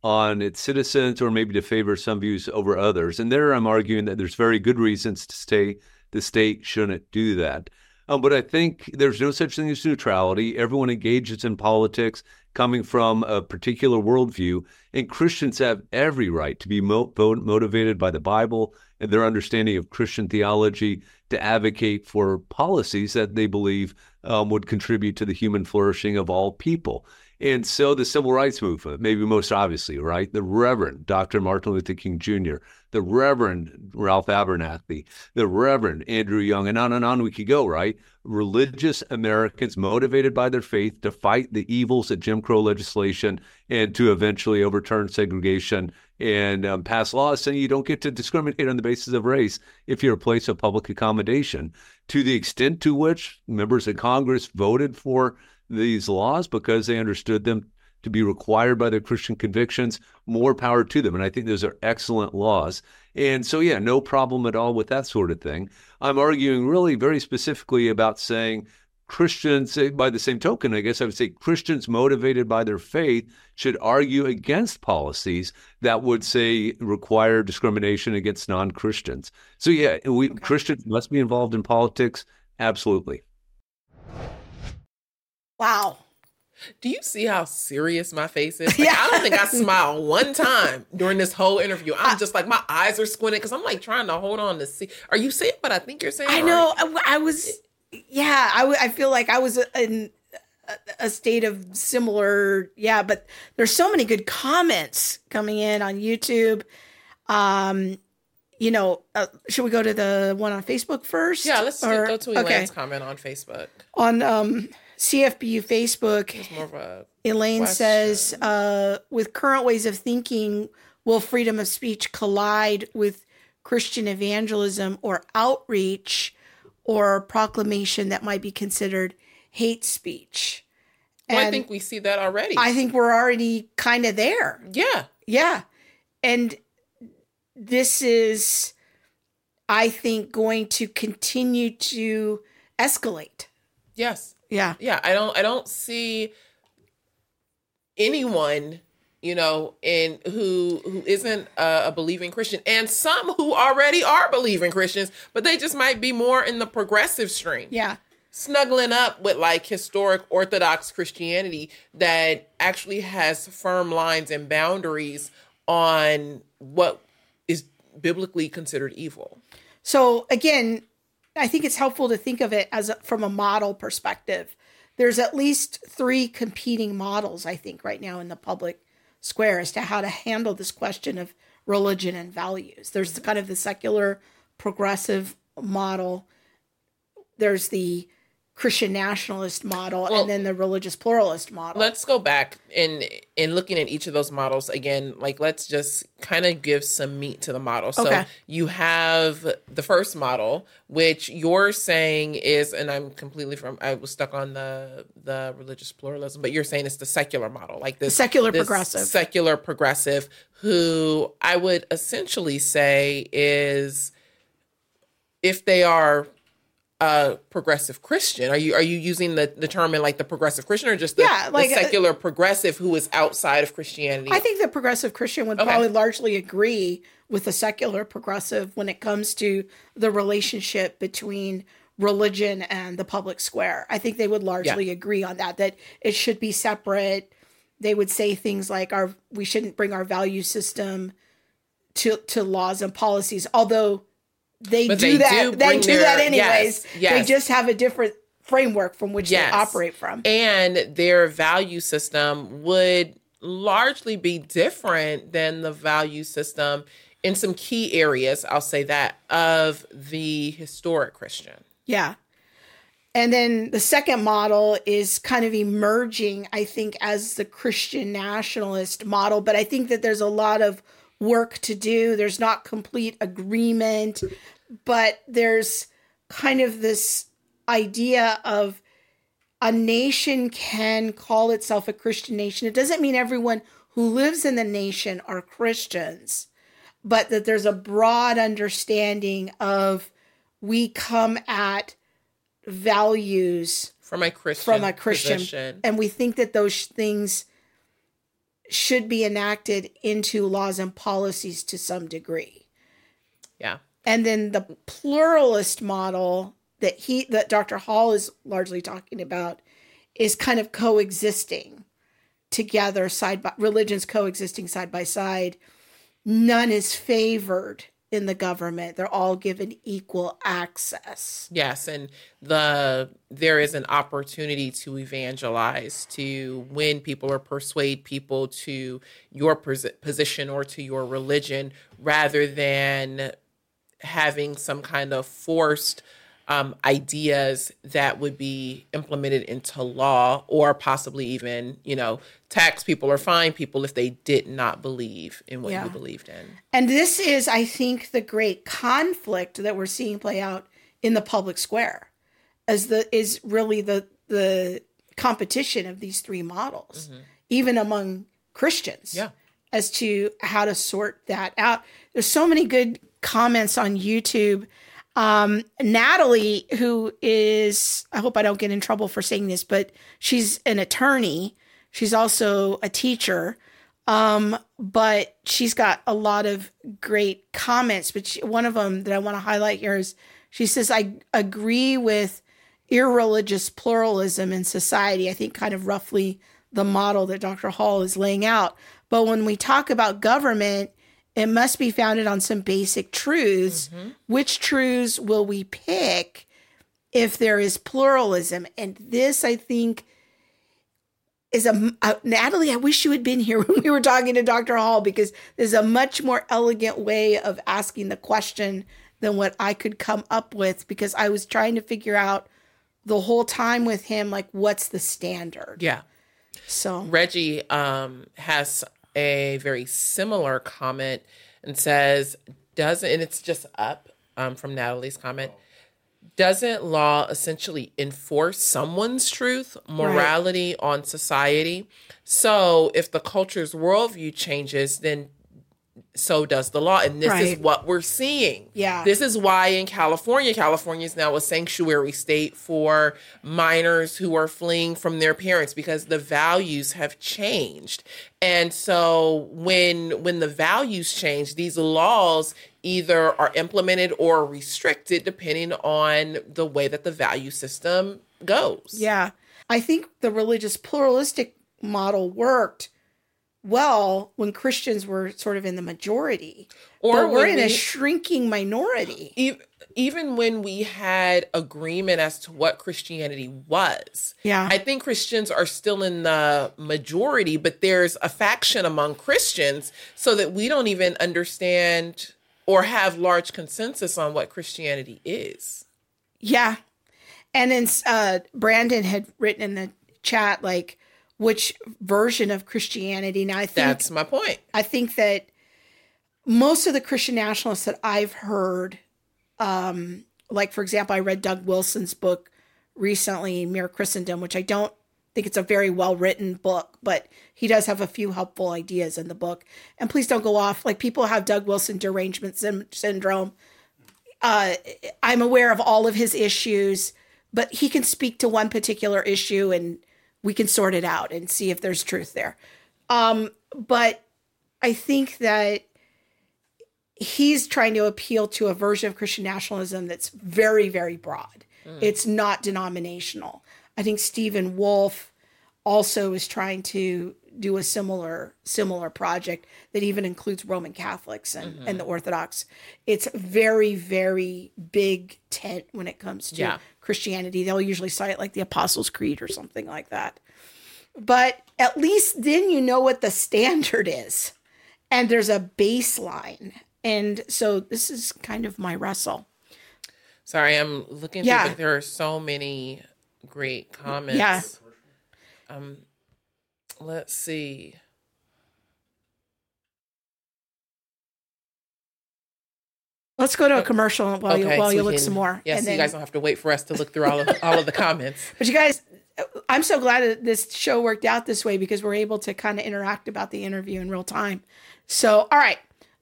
on its citizens, or maybe to favor some views over others. And there I'm arguing that there's very good reasons to say the state shouldn't do that. But I think there's no such thing as neutrality. Everyone engages in politics coming from a particular worldview, and Christians have every right to be motivated by the Bible and their understanding of Christian theology to advocate for policies that they believe would contribute to the human flourishing of all people. And so the civil rights movement, maybe most obviously, right? The Reverend Dr. Martin Luther King Jr., the Reverend Ralph Abernathy, the Reverend Andrew Young, and on we could go, right? Religious Americans motivated by their faith to fight the evils of Jim Crow legislation and to eventually overturn segregation and pass laws saying you don't get to discriminate on the basis of race if you're a place of public accommodation. To the extent to which members of Congress voted for these laws because they understood them to be required by their Christian convictions, more power to them. And I think those are excellent laws. And so, yeah, no problem at all with that sort of thing. I'm arguing really very specifically about saying Christians, by the same token, I guess I would say Christians motivated by their faith should argue against policies that would, say, require discrimination against non-Christians. So, yeah, Christians must be involved in politics. Absolutely. Wow. Do you see how serious my face is? Yeah. I don't think I smiled one time during this whole interview. I'm just like, my eyes are squinted because I'm like trying to hold on to see. Are you saying what I think you're saying? I know. I feel like I was in a state of similar. Yeah, but there's so many good comments coming in on YouTube. Should we go to the one on Facebook first? Yeah, let's go to Elaine's comment on Facebook. On CFBU Facebook, Elaine says, with current ways of thinking, will freedom of speech collide with Christian evangelism or outreach or proclamation that might be considered hate speech? Well, and I think we see that already. I think we're already kind of there. Yeah. Yeah. And this is, I think, going to continue to escalate. Yes. Yeah. Yeah. I don't see anyone, in who isn't a believing Christian, and some who already are believing Christians, but they just might be more in the progressive stream. Yeah. Snuggling up with historic Orthodox Christianity that actually has firm lines and boundaries on what is biblically considered evil. So again, I think it's helpful to think of it as from a model perspective. There's at least 3 competing models, I think, right now in the public square as to how to handle this question of religion and values. There's the kind of the secular progressive model. There's the Christian nationalist model, and then the religious pluralist model. Let's go back and looking at each of those models again, let's just kind of give some meat to the model. Okay. So you have the first model, which you're saying is, and I'm completely I was stuck on the religious pluralism, but you're saying it's the secular model, secular progressive, who I would essentially say is, if they are a progressive Christian. Are you using the term in the progressive Christian, or just the secular progressive who is outside of Christianity? I think the progressive Christian would probably largely agree with the secular progressive when it comes to the relationship between religion and the public square. I think they would largely agree on that it should be separate. They would say things like we shouldn't bring our value system to laws and policies, although They do that anyways. Yes. They just have a different framework from which they operate from. And their value system would largely be different than the value system in some key areas, I'll say that, of the historic Christian. Yeah. And then the second model is kind of emerging, I think, as the Christian nationalist model. But I think that there's a lot of work to do. There's not complete agreement, but there's kind of this idea of a nation can call itself a Christian nation. It doesn't mean everyone who lives in the nation are Christians, but that there's a broad understanding of we come at values from a Christian position. And we think that those things should be enacted into laws and policies to some degree. Yeah. And then the pluralist model that Dr. Hall is largely talking about is kind of coexisting together, religions coexisting side by side. None is favored in the government. They're all given equal access. Yes, and there is an opportunity to evangelize, to win people or persuade people to your position or to your religion, rather than having some kind of forced ideas that would be implemented into law, or possibly even, tax people or fine people if they did not believe in what you believed in. And this is, I think, the great conflict that we're seeing play out in the public square, is really the competition of these 3 models, even among Christians, as to how to sort that out. There's so many good comments on YouTube. Natalie, who is, I hope I don't get in trouble for saying this, but she's an attorney. She's also a teacher. But she's got a lot of great comments, but one of them that I want to highlight here is she says, I agree with irreligious pluralism in society. I think kind of roughly the model that Dr. Hall is laying out. But when we talk about government, it must be founded on some basic truths. Mm-hmm. Which truths will we pick if there is pluralism? And this, I think, is Natalie, I wish you had been here when we were talking to Dr. Hall, because there's a much more elegant way of asking the question than what I could come up with, because I was trying to figure out the whole time with him, like, what's the standard? Yeah. So Reggie has a very similar comment and says, and it's just up from Natalie's comment, doesn't law essentially enforce someone's truth, morality on society? So if the culture's worldview changes, then so does the law. And this is what we're seeing. Yeah. This is why in California is now a sanctuary state for minors who are fleeing from their parents, because the values have changed. And so when the values change, these laws either are implemented or restricted depending on the way that the value system goes. Yeah. I think the religious pluralistic model worked well when Christians were sort of in the majority, or we're in a shrinking minority. Even when we had agreement as to what Christianity was, I think Christians are still in the majority, but there's a faction among Christians so that we don't even understand or have large consensus on what Christianity is. Yeah. And then Brandon had written in the chat, like, which version of Christianity. Now, I think that's my point. I think that most of the Christian nationalists that I've heard, like, for example, I read Doug Wilson's book recently, Mere Christendom, which I don't think it's a very well-written book, but he does have a few helpful ideas in the book. And please don't go off. Like, people have Doug Wilson derangement syndrome. I'm aware of all of his issues, but he can speak to one particular issue and we can sort it out and see if there's truth there. But I think that he's trying to appeal to a version of Christian nationalism that's very, very broad. It's not denominational. I think Stephen Wolfe also is trying to do a similar project that even includes Roman Catholics and the Orthodox. It's very, very big tent when it comes to Christianity. They'll usually cite like the Apostles' Creed or something like that. But at least then you know what the standard is, and there's a baseline. And so this is kind of my wrestle. Sorry, I'm looking through, but there are so many great comments. Yeah. Let's see. Let's go to a commercial while you look some more. Yes, you guys don't have to wait for us to look through all of the comments. But you guys, I'm so glad that this show worked out this way, because we're able to kind of interact about the interview in real time. So, all right,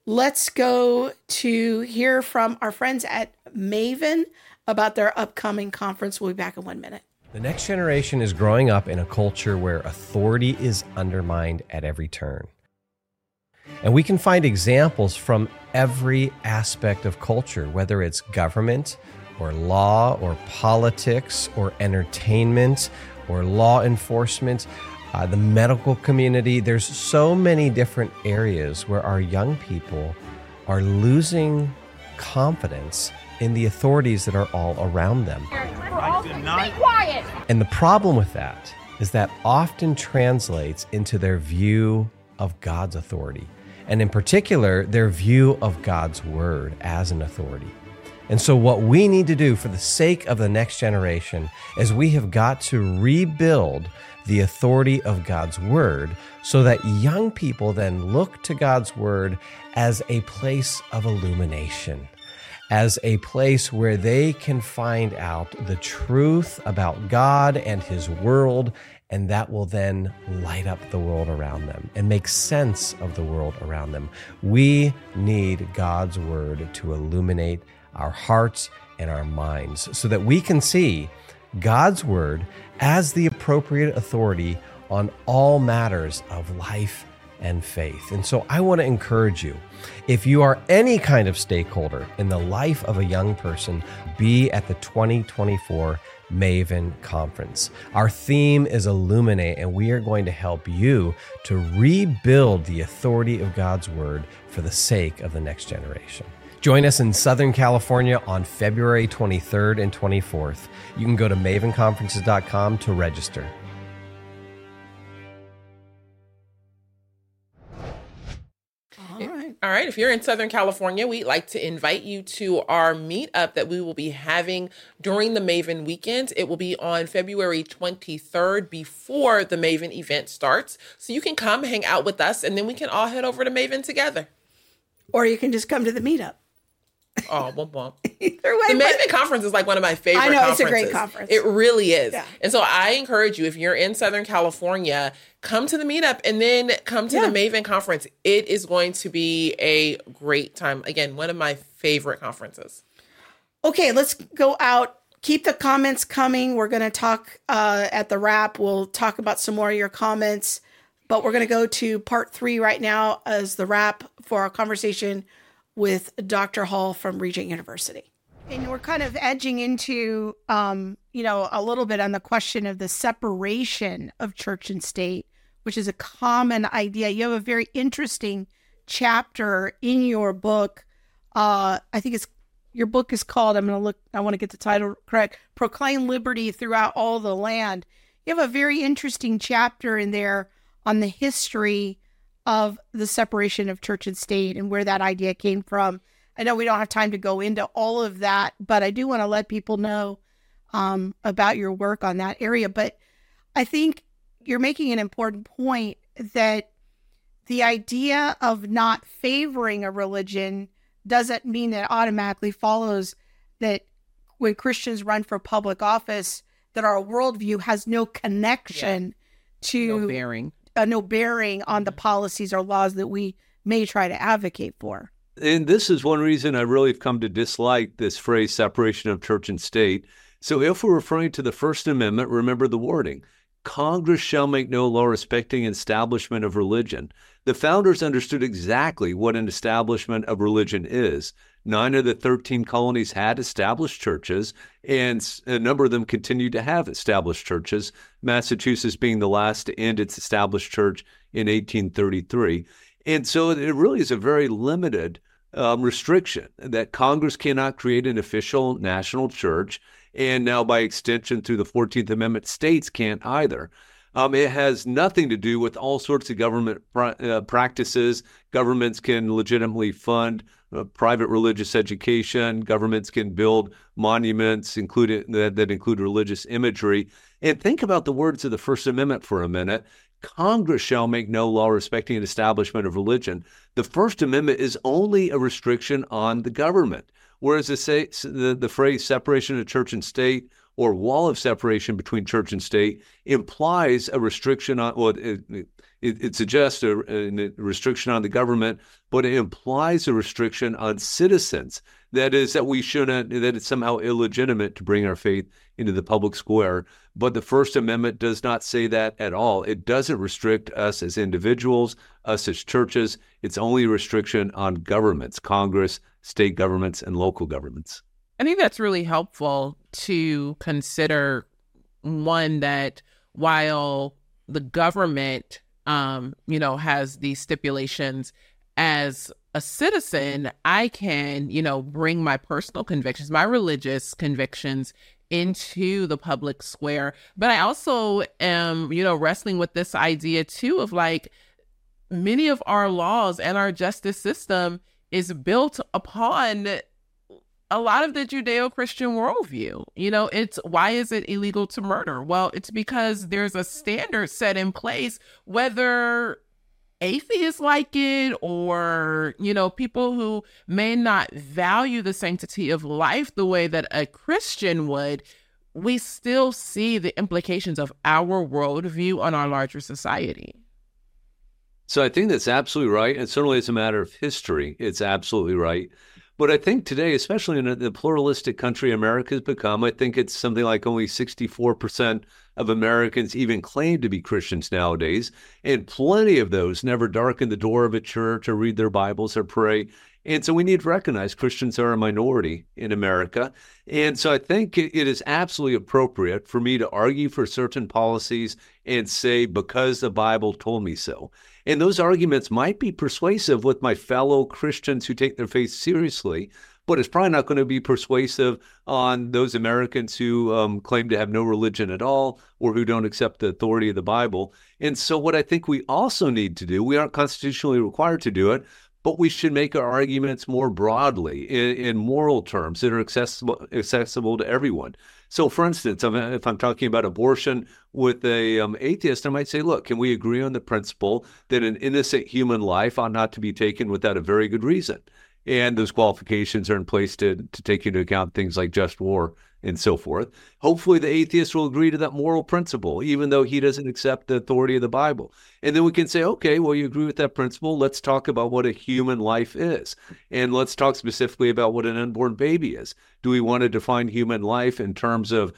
let's go to hear from our friends at Maven about their upcoming conference. We'll be back in 1 minute. The next generation is growing up in a culture where authority is undermined at every turn. And we can find examples from every aspect of culture, whether it's government or law or politics or entertainment or law enforcement, the medical community. There's so many different areas where our young people are losing confidence in the authorities that are all around them. Be quiet. And the problem with that is that often translates into their view of God's authority, and in particular, their view of God's word as an authority. And so what we need to do for the sake of the next generation is we have got to rebuild the authority of God's word so that young people then look to God's word as a place of illumination, as a place where they can find out the truth about God and his world, and that will then light up the world around them and make sense of the world around them. We need God's word to illuminate our hearts and our minds so that we can see God's word as the appropriate authority on all matters of life and faith. And so I want to encourage you, if you are any kind of stakeholder in the life of a young person, be at the 2024 Maven Conference. Our theme is Illuminate, and we are going to help you to rebuild the authority of God's word for the sake of the next generation. Join us in Southern California on February 23rd and 24th. You can go to mavenconferences.com to register. All right. If you're in Southern California, we'd like to invite you to our meetup that we will be having during the Maven weekend. It will be on February 23rd before the Maven event starts. So you can come hang out with us and then we can all head over to Maven together. Or you can just come to the meetup. Oh, bump, bump. Either way. The Maven Conference is like one of my favorite conferences. I know, it's a great conference. It really is. Yeah. And so I encourage you, if you're in Southern California, come to the meetup and then come to the Maven Conference. It is going to be a great time. Again, one of my favorite conferences. Okay, let's go out. Keep the comments coming. We're going to talk at the wrap. We'll talk about some more of your comments. But we're going to go to part 3 right now as the wrap for our conversation with Dr. Hall from Regent University. And we're kind of edging into, a little bit on the question of the separation of church and state, which is a common idea. You have a very interesting chapter in your book. I think your book is called, I want to get the title correct, Proclaim Liberty Throughout All the Land. You have a very interesting chapter in there on the history of the separation of church and state and where that idea came from. I know we don't have time to go into all of that, but I do want to let people know about your work on that area. But I think you're making an important point that the idea of not favoring a religion doesn't mean that it automatically follows that when Christians run for public office, that our worldview has no connection to... No bearing on the policies or laws that we may try to advocate for. And this is one reason I really have come to dislike this phrase, separation of church and state. So if we're referring to the First Amendment, remember the wording, Congress shall make no law respecting establishment of religion. The founders understood exactly what an establishment of religion is. 9 of the 13 colonies had established churches, and a number of them continued to have established churches, Massachusetts being the last to end its established church in 1833. And so it really is a very limited restriction that Congress cannot create an official national church, and now by extension through the 14th Amendment, states can't either. It has nothing to do with all sorts of government practices. Governments can legitimately fund private religious education. Governments can build monuments that include religious imagery. And think about the words of the First Amendment for a minute. Congress shall make no law respecting an establishment of religion. The First Amendment is only a restriction on the government, whereas the phrase separation of church and state or wall of separation between church and state implies a restriction on, well, it suggests a restriction on the government, but it implies a restriction on citizens. That is, that it's somehow illegitimate to bring our faith into the public square. But the First Amendment does not say that at all. It doesn't restrict us as individuals, us as churches. It's only a restriction on governments, Congress, state governments, and local governments. I think that's really helpful to consider, one, that while the government, has these stipulations, as a citizen, I can, bring my personal convictions, my religious convictions into the public square. But I also am, wrestling with this idea, too, of like many of our laws and our justice system is built upon a lot of the Judeo-Christian worldview. It's why is it illegal to murder? Well, it's because there's a standard set in place, whether atheists like it or, people who may not value the sanctity of life the way that a Christian would, we still see the implications of our worldview on our larger society. So I think that's absolutely right. And certainly as a matter of history, it's absolutely right. But I think today, especially in the pluralistic country America has become, I think it's something like only 64% of Americans even claim to be Christians nowadays. And plenty of those never darken the door of a church or read their Bibles or pray. And so we need to recognize Christians are a minority in America. And so I think it is absolutely appropriate for me to argue for certain policies and say, because the Bible told me so. And those arguments might be persuasive with my fellow Christians who take their faith seriously, but it's probably not going to be persuasive on those Americans who claim to have no religion at all or who don't accept the authority of the Bible. And so what I think we also need to do, we aren't constitutionally required to do it, but we should make our arguments more broadly in moral terms that are accessible to everyone. So, for instance, if I'm talking about abortion with an atheist, I might say, look, can we agree on the principle that an innocent human life ought not to be taken without a very good reason? And those qualifications are in place to take into account things like just war and so forth. Hopefully, the atheist will agree to that moral principle, even though he doesn't accept the authority of the Bible. And then we can say, okay, well, you agree with that principle. Let's talk about what a human life is. And let's talk specifically about what an unborn baby is. Do we want to define human life in terms of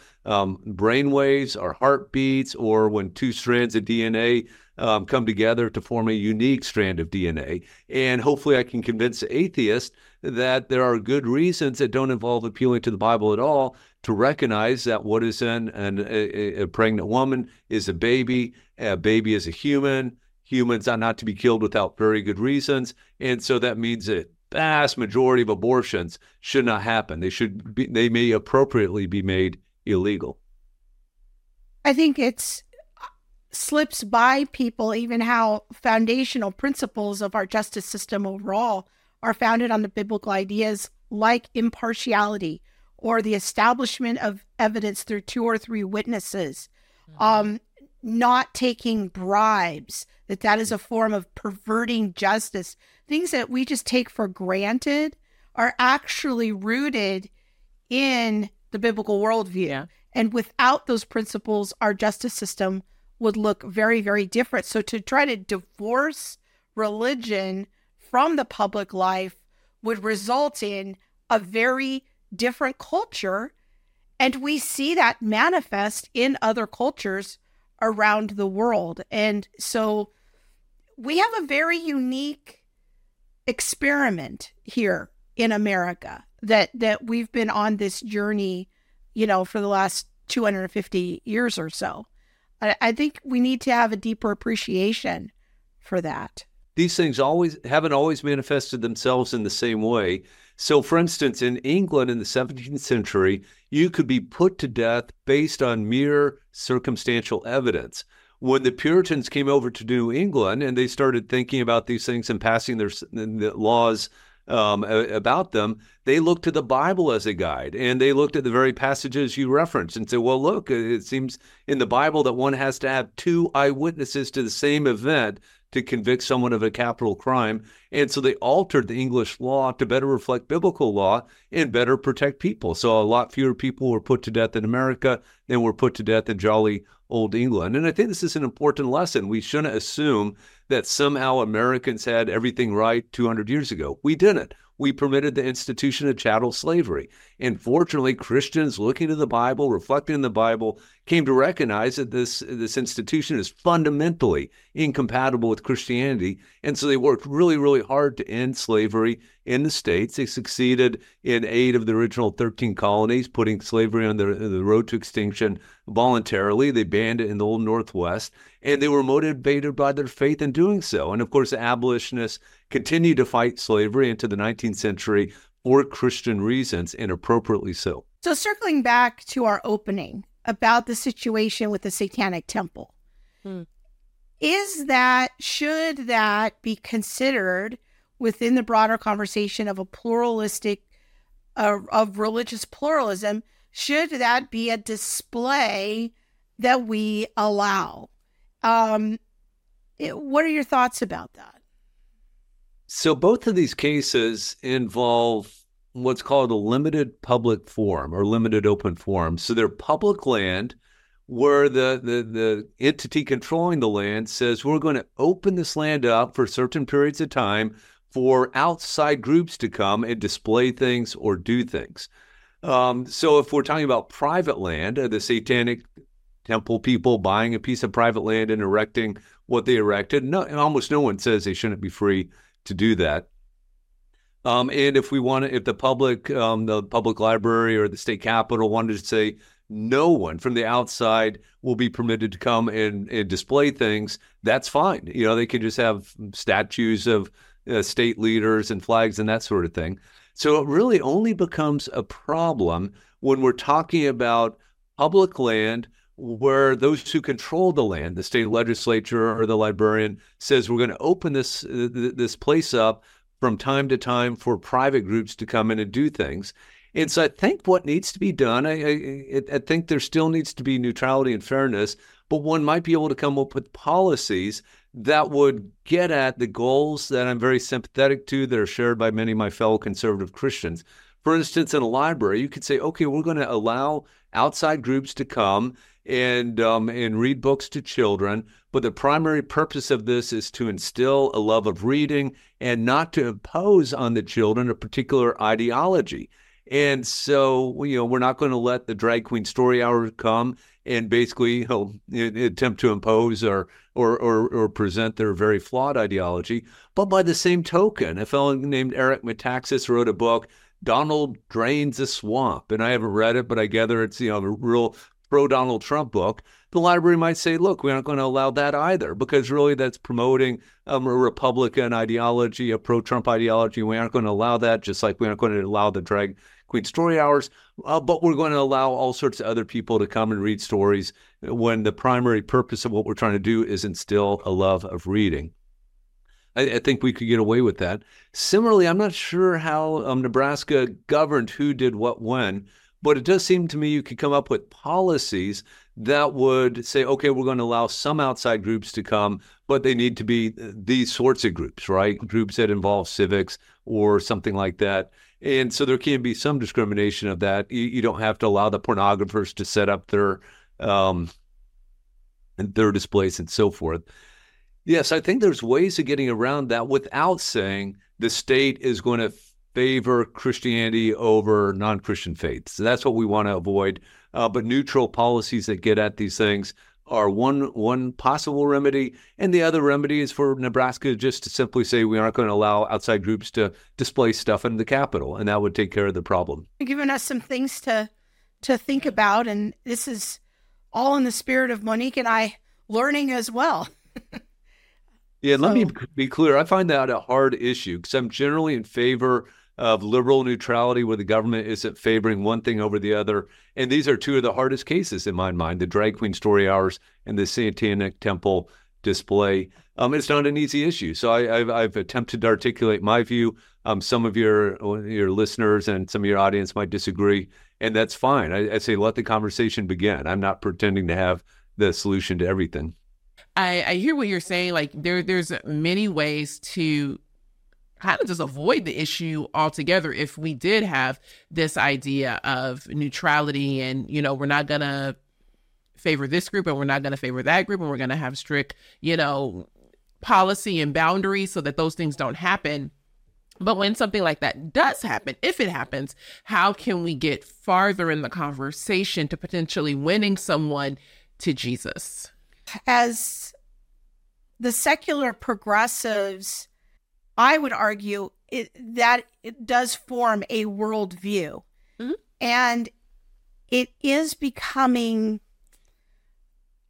brain waves or heartbeats, or when two strands of DNA come together to form a unique strand of DNA? And hopefully I can convince the atheist that there are good reasons that don't involve appealing to the Bible at all to recognize that what is in a pregnant woman is a baby is a human, humans are not to be killed without very good reasons, and so that means that the vast majority of abortions should not happen. They may appropriately be made illegal. I think it's slips by people even how foundational principles of our justice system overall are founded on the biblical ideas like impartiality or the establishment of evidence through 2 or 3 witnesses, not taking bribes, that is a form of perverting justice. Things that we just take for granted are actually rooted in the biblical worldview. Yeah. And without those principles, our justice system would look very, very different. So to try to divorce religion from the public life would result in a very different culture. And we see that manifest in other cultures around the world. And so we have a very unique experiment here in America that we've been on this journey, for the last 250 years or so. I think we need to have a deeper appreciation for that. These things haven't always manifested themselves in the same way. So, for instance, in England in the 17th century, you could be put to death based on mere circumstantial evidence. When the Puritans came over to New England and they started thinking about these things and passing the laws about them, they looked to the Bible as a guide, and they looked at the very passages you referenced and said, well, look, it seems in the Bible that one has to have 2 eyewitnesses to the same event to convict someone of a capital crime. And so they altered the English law to better reflect biblical law and better protect people. So a lot fewer people were put to death in America than were put to death in jolly old England. And I think this is an important lesson. We shouldn't assume that somehow Americans had everything right 200 years ago. We didn't. We permitted the institution of chattel slavery. And fortunately, Christians looking to the Bible, reflecting the Bible, came to recognize that this institution is fundamentally incompatible with Christianity. And so they worked really, really hard to end slavery in the States. They succeeded in 8 of the original 13 colonies, putting slavery on the road to extinction voluntarily. They banned it in the Old Northwest, and they were motivated by their faith in doing so. And of course, the abolitionists continued to fight slavery into the 19th century for Christian reasons, and appropriately so. So circling back to our opening about the situation with the Satanic Temple, should that be considered within the broader conversation of a pluralistic, of religious pluralism? Should that be a display that we allow? What are your thoughts about that? So both of these cases involve what's called a limited public forum or limited open forum. So they're public land where the entity controlling the land says, we're going to open this land up for certain periods of time for outside groups to come and display things or do things. So if we're talking about private land, the Satanic Temple people buying a piece of private land and erecting what they erected, and almost no one says they shouldn't be free to do that. And if we want to, if the public library or the state capitol wanted to say no one from the outside will be permitted to come and display things, that's fine. They can just have statues of state leaders and flags and that sort of thing. So it really only becomes a problem when we're talking about public land where those who control the land, the state legislature or the librarian, says we're going to open this place up from time to time for private groups to come in and do things. And so I think what needs to be done, I think there still needs to be neutrality and fairness, but one might be able to come up with policies that would get at the goals that I'm very sympathetic to that are shared by many of my fellow conservative Christians. For instance, in a library, you could say, okay, we're going to allow outside groups to come and read books to children, but the primary purpose of this is to instill a love of reading and not to impose on the children a particular ideology. And so, we're not going to let the drag queen story hour come and basically attempt to impose or present their very flawed ideology. But by the same token, a fellow named Eric Metaxas wrote a book, Donald Drains the Swamp, and I haven't read it, but I gather it's a real pro-Donald Trump book. The library might say, look, we're not going to allow that either, because really that's promoting a Republican ideology, a pro-Trump ideology. We aren't going to allow that, just like we aren't going to allow the drag queen story hours, but we're going to allow all sorts of other people to come and read stories when the primary purpose of what we're trying to do is instill a love of reading. I think we could get away with that. Similarly, I'm not sure how Nebraska governed who did what when, but it does seem to me you could come up with policies that would say, okay, we're going to allow some outside groups to come, but they need to be these sorts of groups, right? Groups that involve civics or something like that. And so there can be some discrimination of that. You don't have to allow the pornographers to set up their displays and so forth. Yes, I think there's ways of getting around that without saying the state is going to favor Christianity over non-Christian faiths. So that's what we want to avoid. But neutral policies that get at these things are one possible remedy. And the other remedy is for Nebraska just to simply say we aren't going to allow outside groups to display stuff in the Capitol. And that would take care of the problem. You've given us some things to think about. And this is all in the spirit of Monique and I learning as well. Yeah, let me be clear. I find that a hard issue because I'm generally in favor of liberal neutrality where the government isn't favoring one thing over the other. And these are two of the hardest cases in my mind, the drag queen story hours and the Satanic Temple display. It's not an easy issue. So I've attempted to articulate my view. Some of your listeners and some of your audience might disagree, and that's fine. I say let the conversation begin. I'm not pretending to have the solution to everything. I hear what you're saying. Like there's many ways to kind of just avoid the issue altogether. If we did have this idea of neutrality and, we're not going to favor this group and we're not going to favor that group and we're going to have strict, policy and boundaries so that those things don't happen. But when something like that does happen, if it happens, how can we get farther in the conversation to potentially winning someone to Jesus? As the secular progressives, I would argue that it does form a worldview. Mm-hmm. And it is becoming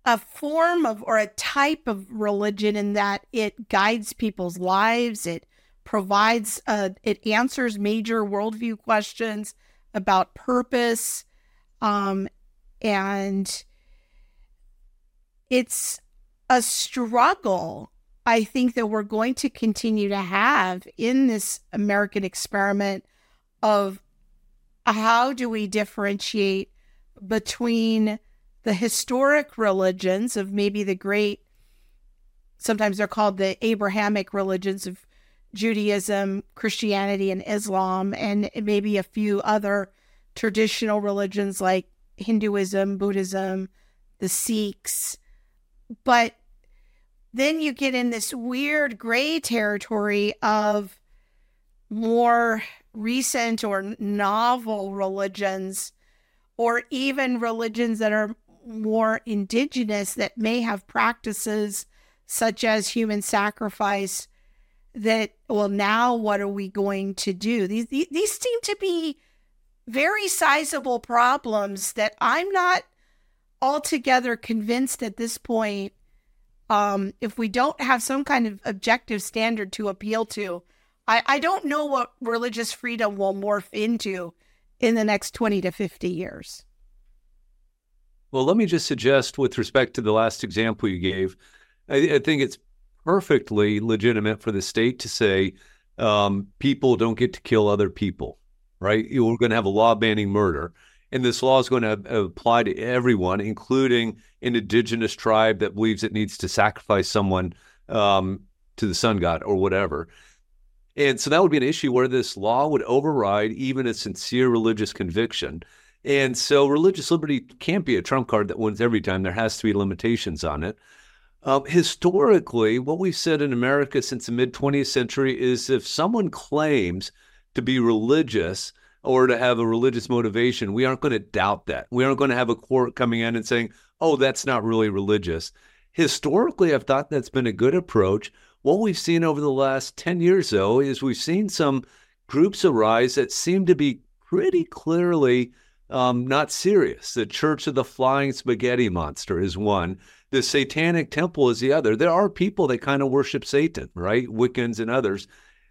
a form of or a type of religion in that it guides people's lives. It provides, it answers major worldview questions about purpose and it's a struggle, I think, that we're going to continue to have in this American experiment of how do we differentiate between the historic religions of maybe the great, sometimes they're called the Abrahamic religions of Judaism, Christianity, and Islam, and maybe a few other traditional religions like Hinduism, Buddhism, the Sikhs. But then you get in this weird gray territory of more recent or novel religions, or even religions that are more indigenous that may have practices such as human sacrifice that, well, now what are we going to do? These seem to be very sizable problems that I'm not altogether convinced at this point, if we don't have some kind of objective standard to appeal to, I don't know what religious freedom will morph into in the next 20 to 50 years. Well, let me just suggest with respect to the last example you gave, I think it's perfectly legitimate for the state to say, people don't get to kill other people, right? We're going to have a law banning murder. And this law is going to apply to everyone, including an indigenous tribe that believes it needs to sacrifice someone to the sun god or whatever. And so that would be an issue where this law would override even a sincere religious conviction. And so religious liberty can't be a trump card that wins every time. There has to be limitations on it. Historically, what we've said in America since the mid-20th century is if someone claims to be religious or to have a religious motivation, we aren't going to doubt that. We aren't going to have a court coming in and saying, oh, that's not really religious. Historically, I've thought that's been a good approach. What we've seen over the last 10 years, though, is we've seen some groups arise that seem to be pretty clearly not serious. The Church of the Flying Spaghetti Monster is one. The Satanic Temple is the other. There are people that kind of worship Satan, right? Wiccans and others.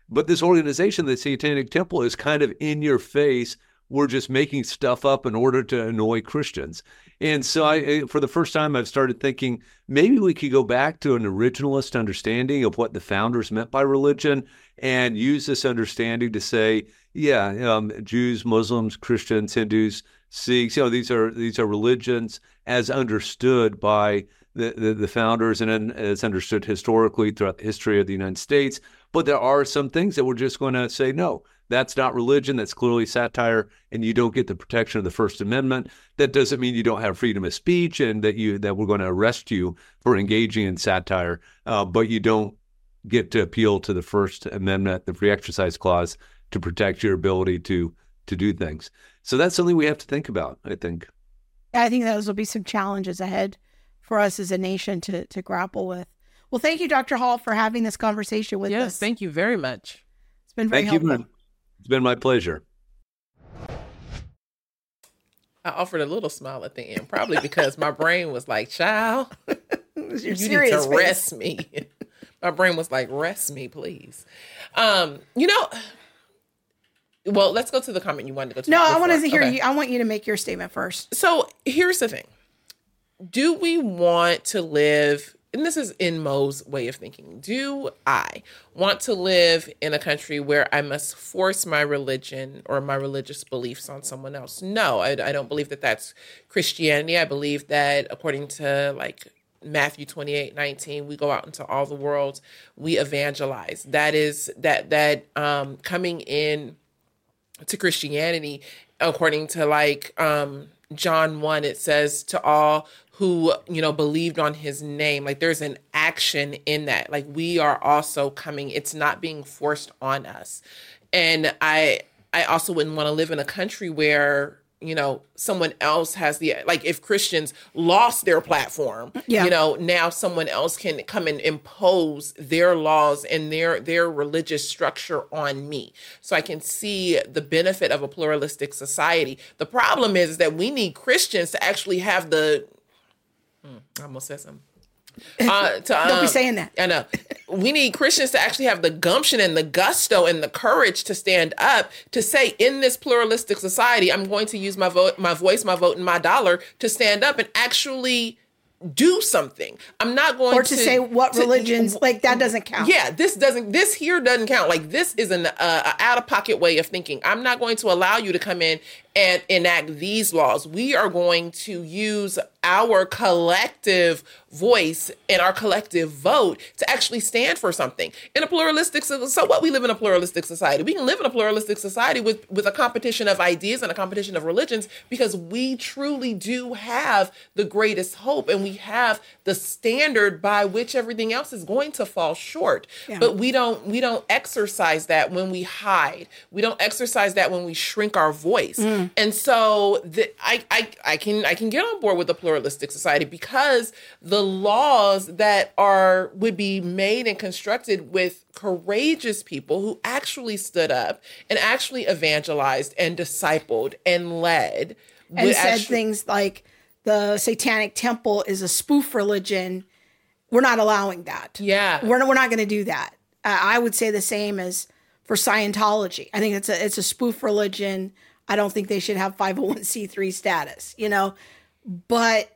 But this organization, the Satanic Temple, is kind of in your face. We're just making stuff up in order to annoy Christians. And so I, for the first time, I've started thinking maybe we could go back to an originalist understanding of what the founders meant by religion and use this understanding to say, yeah, Jews, Muslims, Christians, Hindus, Sikhs, you know, these are religions as understood by the founders and as understood historically throughout the history of the United States. But there are some things that we're just going to say, no, that's not religion. That's clearly satire, and you don't get the protection of the First Amendment. That doesn't mean you don't have freedom of speech and that we're going to arrest you for engaging in satire, but you don't get to appeal to the First Amendment, the Free Exercise Clause, to protect your ability to do things. So that's something we have to think about, I think. I think those will be some challenges ahead for us as a nation to grapple with. Well, thank you, Dr. Hall, for having this conversation with us. Yes, thank you very much. It's been very helpful. It's been my pleasure. I offered a little smile at the end, probably because my brain was like, child, you need to rest me. My brain was like, rest me, please. Well, let's go to the comment you wanted to go to. No, before. I wanted to hear you. I want you to make your statement first. So here's the thing. Do we want to live, and this is in Mo's way of thinking, do I want to live in a country where I must force my religion or my religious beliefs on someone else? No, I don't believe that that's Christianity. I believe that according to like Matthew 28:19, we go out into all the world, we evangelize. That is that coming in to Christianity, according to like John 1, it says to all who, believed on his name. Like there's an action in that. Like we are also coming. It's not being forced on us. And I also wouldn't want to live in a country where, someone else has like if Christians lost their platform, now someone else can come and impose their laws and their religious structure on me. So I can see the benefit of a pluralistic society. The problem is that we need Christians to actually have the, I almost said something. Don't be saying that. I know. We need Christians to actually have the gumption and the gusto and the courage to stand up to say, in this pluralistic society, I'm going to use my vote, my voice, my vote, and my dollar to stand up and actually do something. I'm not going to say what religions like that doesn't count. Yeah, this here doesn't count. Like this is an out of pocket way of thinking. I'm not going to allow you to come in and enact these laws. We are going to use our collective voice and our collective vote to actually stand for something in a pluralistic. So what, we live in a pluralistic society. We can live in a pluralistic society with a competition of ideas and a competition of religions, because we truly do have the greatest hope, and we have the standard by which everything else is going to fall short. Yeah. But we don't exercise that when we hide. We don't exercise that when we shrink our voice. Mm. And so I can get on board with the pluralistic society, because the laws that would be made and constructed with courageous people who actually stood up and actually evangelized and discipled and led. And said things like the Satanic Temple is a spoof religion. We're not allowing that. Yeah. We're not going to do that. I would say the same as for Scientology. I think it's a spoof religion. I don't think they should have 501c3 status, But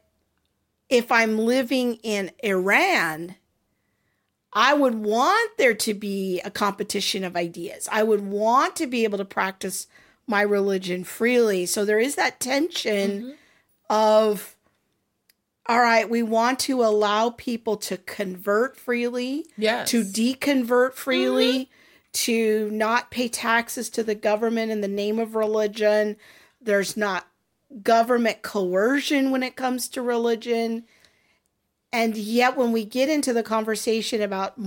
if I'm living in Iran, I would want there to be a competition of ideas. I would want to be able to practice my religion freely. So there is that tension mm-hmm. of, all right, we want to allow people to convert freely, yes. to deconvert freely, mm-hmm. to not pay taxes to the government in the name of religion. There's not government coercion when it comes to religion. And yet when we get into the conversation about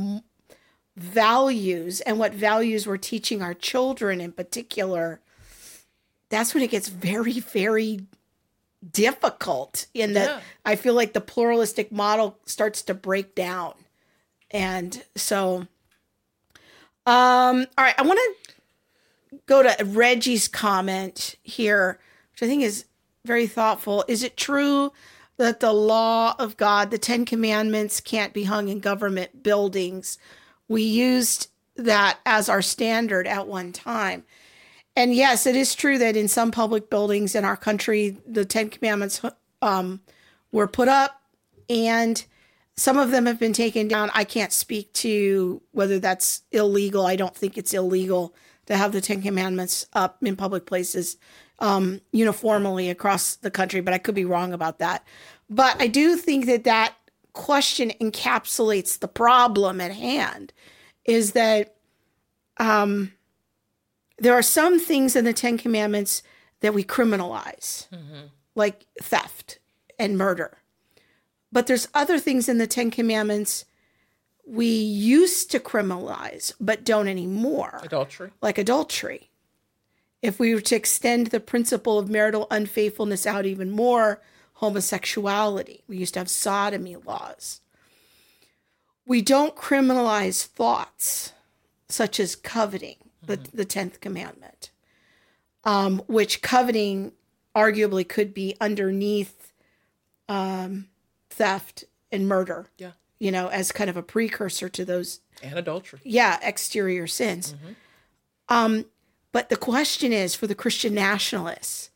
values and what values we're teaching our children in particular, that's when it gets very, very difficult in that yeah. I feel like the pluralistic model starts to break down. And so, all right, I want to go to Reggie's comment here, which I think is very thoughtful. Is it true that the law of God, the Ten Commandments, can't be hung in government buildings? We used that as our standard at one time. And yes, it is true that in some public buildings in our country, the Ten Commandments were put up, and some of them have been taken down. I can't speak to whether that's illegal. I don't think it's illegal to have the Ten Commandments up in public places uniformly across the country, but I could be wrong about that. But I do think that that question encapsulates the problem at hand, is that there are some things in the Ten Commandments that we criminalize, mm-hmm. like theft and murder. But there's other things in the Ten Commandments we used to criminalize, but don't anymore. Adultery. Like adultery. If we were to extend the principle of marital unfaithfulness out even more, homosexuality. We used to have sodomy laws. We don't criminalize thoughts such as coveting. The 10th commandment, which coveting arguably could be underneath theft and murder, yeah. you know, as kind of a precursor to those. And adultery. Yeah, exterior sins. Mm-hmm. But the question is for the Christian nationalists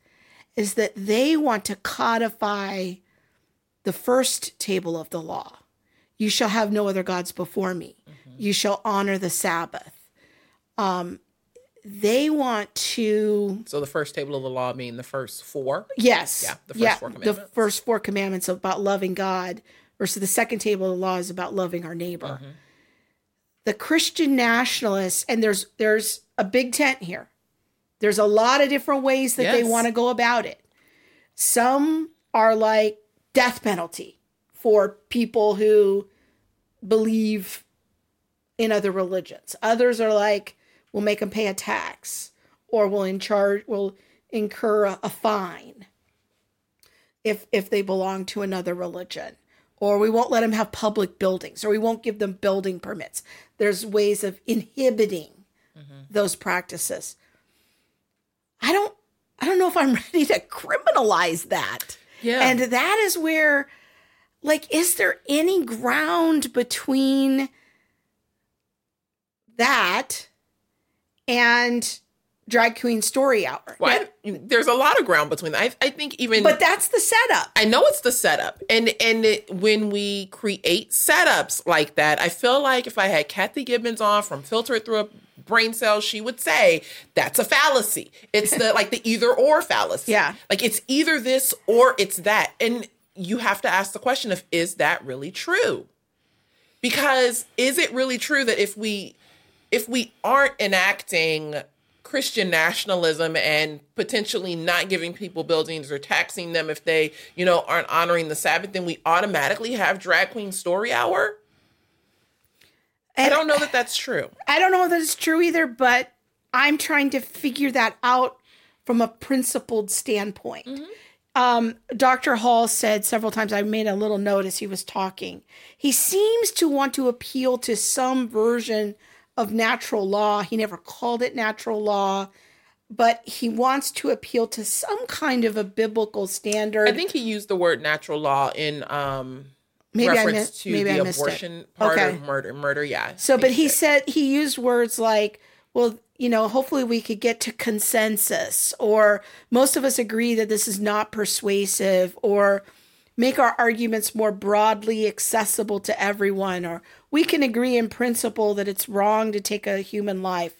is that they want to codify the first table of the law. You shall have no other gods before me. Mm-hmm. You shall honor the Sabbath. They want to... So the first table of the law mean the first four? Yes. Yeah, the first four commandments. The first four commandments about loving God versus the second table of the law is about loving our neighbor. Mm-hmm. The Christian nationalists, and there's a big tent here. There's a lot of different ways that yes. they want to go about it. Some are like death penalty for people who believe in other religions. Others are like, we'll make them pay a tax, or we'll incur a fine if they belong to another religion, or we won't let them have public buildings, or we won't give them building permits. There's ways of inhibiting mm-hmm. those practices. I don't know if I'm ready to criminalize that. Yeah. And that is where, like, is there any ground between that and drag queen story hour? Well, there's a lot of ground between that. I think even... But that's the setup. I know it's the setup. And when we create setups like that, I feel like if I had Kathy Gibbons on from Filter It Through a Brain Cell, she would say, that's a fallacy. It's the like the either or fallacy. Yeah. Like it's either this or it's that. And you have to ask the question of, is that really true? Because is it really true that if we aren't enacting Christian nationalism and potentially not giving people buildings or taxing them if they, you know, aren't honoring the Sabbath, then we automatically have drag queen story hour? And I don't know that that's true. I don't know that it's true either, but I'm trying to figure that out from a principled standpoint. Mm-hmm. Dr. Hall said several times, I made a little note as he was talking, he seems to want to appeal to some version of natural law. He never called it natural law, but he wants to appeal to some kind of a biblical standard. I think he used the word natural law in reference to the abortion part of murder. Yeah. So, but he said he used words like, well, you know, hopefully we could get to consensus, or most of us agree that this is not persuasive, or make our arguments more broadly accessible to everyone, or we can agree in principle that it's wrong to take a human life,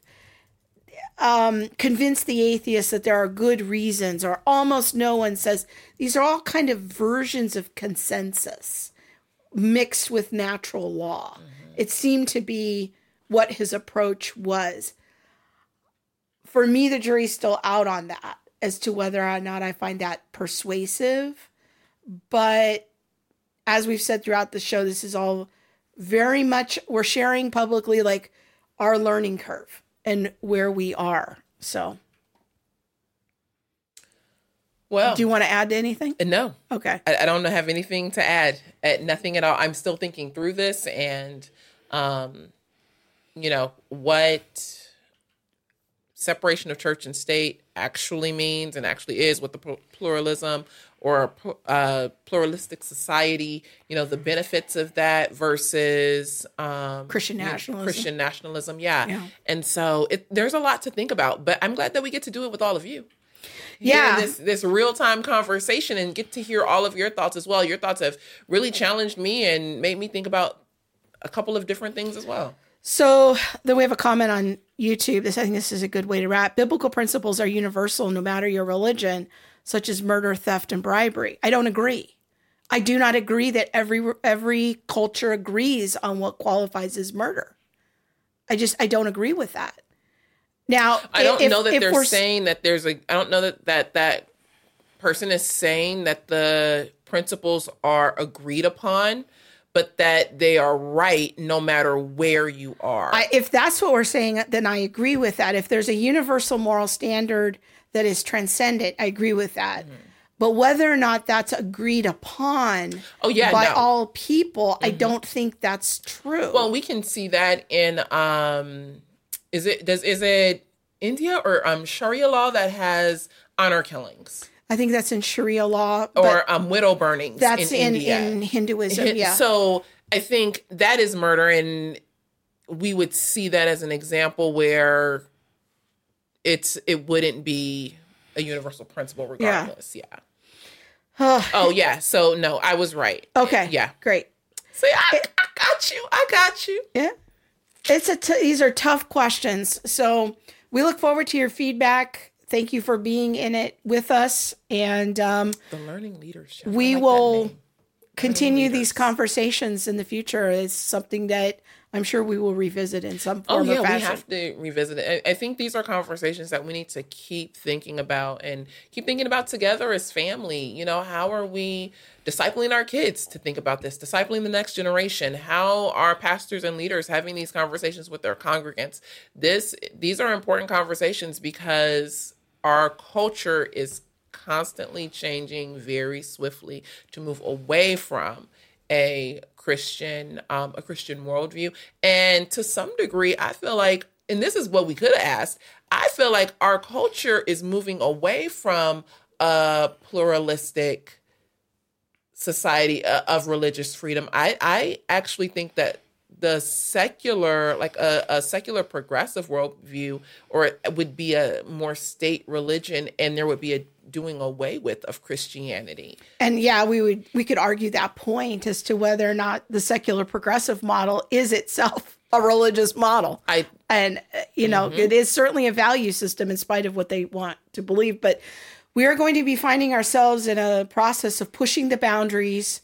convince the atheist that there are good reasons, or almost no one says, these are all kind of versions of consensus mixed with natural law. Mm-hmm. It seemed to be what his approach was. For me, the jury's still out on that as to whether or not I find that persuasive. But as we've said throughout the show, this is all very much, we're sharing publicly like our learning curve and where we are. So, well, do you want to add to anything? No. Okay. I don't have anything to add. Nothing at all. I'm still thinking through this and, you know, what separation of church and state actually means and actually is, what the pluralism or pluralistic society, you know, the benefits of that versus Christian nationalism. You know, Christian nationalism, yeah. And so there's a lot to think about, but I'm glad that we get to do it with all of you. Yeah. This real-time conversation and get to hear all of your thoughts as well. Your thoughts have really challenged me and made me think about a couple of different things as well. So then we have a comment on YouTube. I think this is a good way to wrap. Biblical principles are universal no matter your religion, such as murder, theft, and bribery. I don't agree. I do not agree that every culture agrees on what qualifies as murder. I don't agree with that. Now, I don't know that person is saying that the principles are agreed upon, but that they are right no matter where you are. If that's what we're saying, then I agree with that. If there's a universal moral standard that is transcendent, I agree with that. Mm-hmm. But whether or not that's agreed upon all people, mm-hmm. I don't think that's true. Well, we can see that in is it India or Sharia law that has honor killings? I think that's in Sharia law. Or widow burnings. That's in Hinduism, yeah. So I think that is murder, and we would see that as an example where it wouldn't be a universal principle regardless, yeah. So no, I was right. Okay, yeah. Great. See, I got you. Yeah. These are tough questions, so we look forward to your feedback. Thank you for being in it with us. And the learning leadership. We will continue these conversations in the future. It's something that I'm sure we will revisit in some form or fashion. We have to revisit it. I think these are conversations that we need to keep thinking about and keep thinking about together as family. You know, how are we discipling our kids to think about this, discipling the next generation? How are pastors and leaders having these conversations with their congregants? These are important conversations because our culture is constantly changing very swiftly to move away from a Christian worldview. And to some degree, I feel like, and this is what we could have asked, I feel like our culture is moving away from a pluralistic society of religious freedom. I actually think that the secular, like a secular progressive worldview, or it would be a more state religion, and there would be a doing away with of Christianity. And yeah, we could argue that point as to whether or not the secular progressive model is itself a religious model. Mm-hmm. It is certainly a value system in spite of what they want to believe. But we are going to be finding ourselves in a process of pushing the boundaries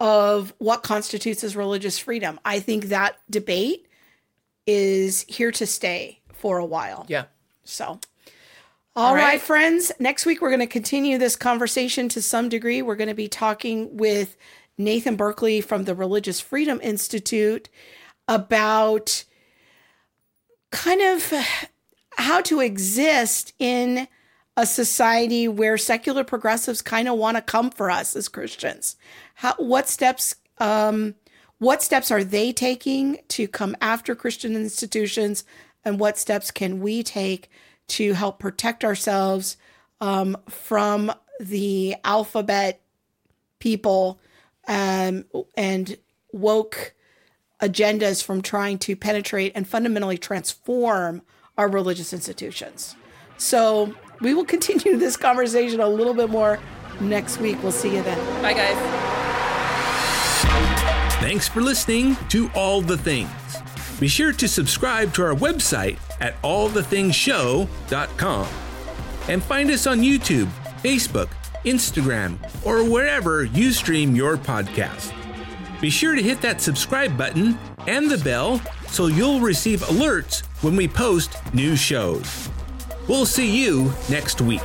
of what constitutes as religious freedom. I think that debate is here to stay for a while. Yeah. So, all right, friends. Next week, we're going to continue this conversation to some degree. We're going to be talking with Nathan Berkeley from the Religious Freedom Institute about kind of how to exist in a society where secular progressives kind of want to come for us as Christians. What steps are they taking to come after Christian institutions, and what steps can we take to help protect ourselves from the alphabet people and woke agendas from trying to penetrate and fundamentally transform our religious institutions? So we will continue this conversation a little bit more next week. We'll see you then. Bye, guys. Thanks for listening to All the Things. Be sure to subscribe to our website at allthethingsshow.com and find us on YouTube, Facebook, Instagram, or wherever you stream your podcast. Be sure to hit that subscribe button and the bell so you'll receive alerts when we post new shows. We'll see you next week.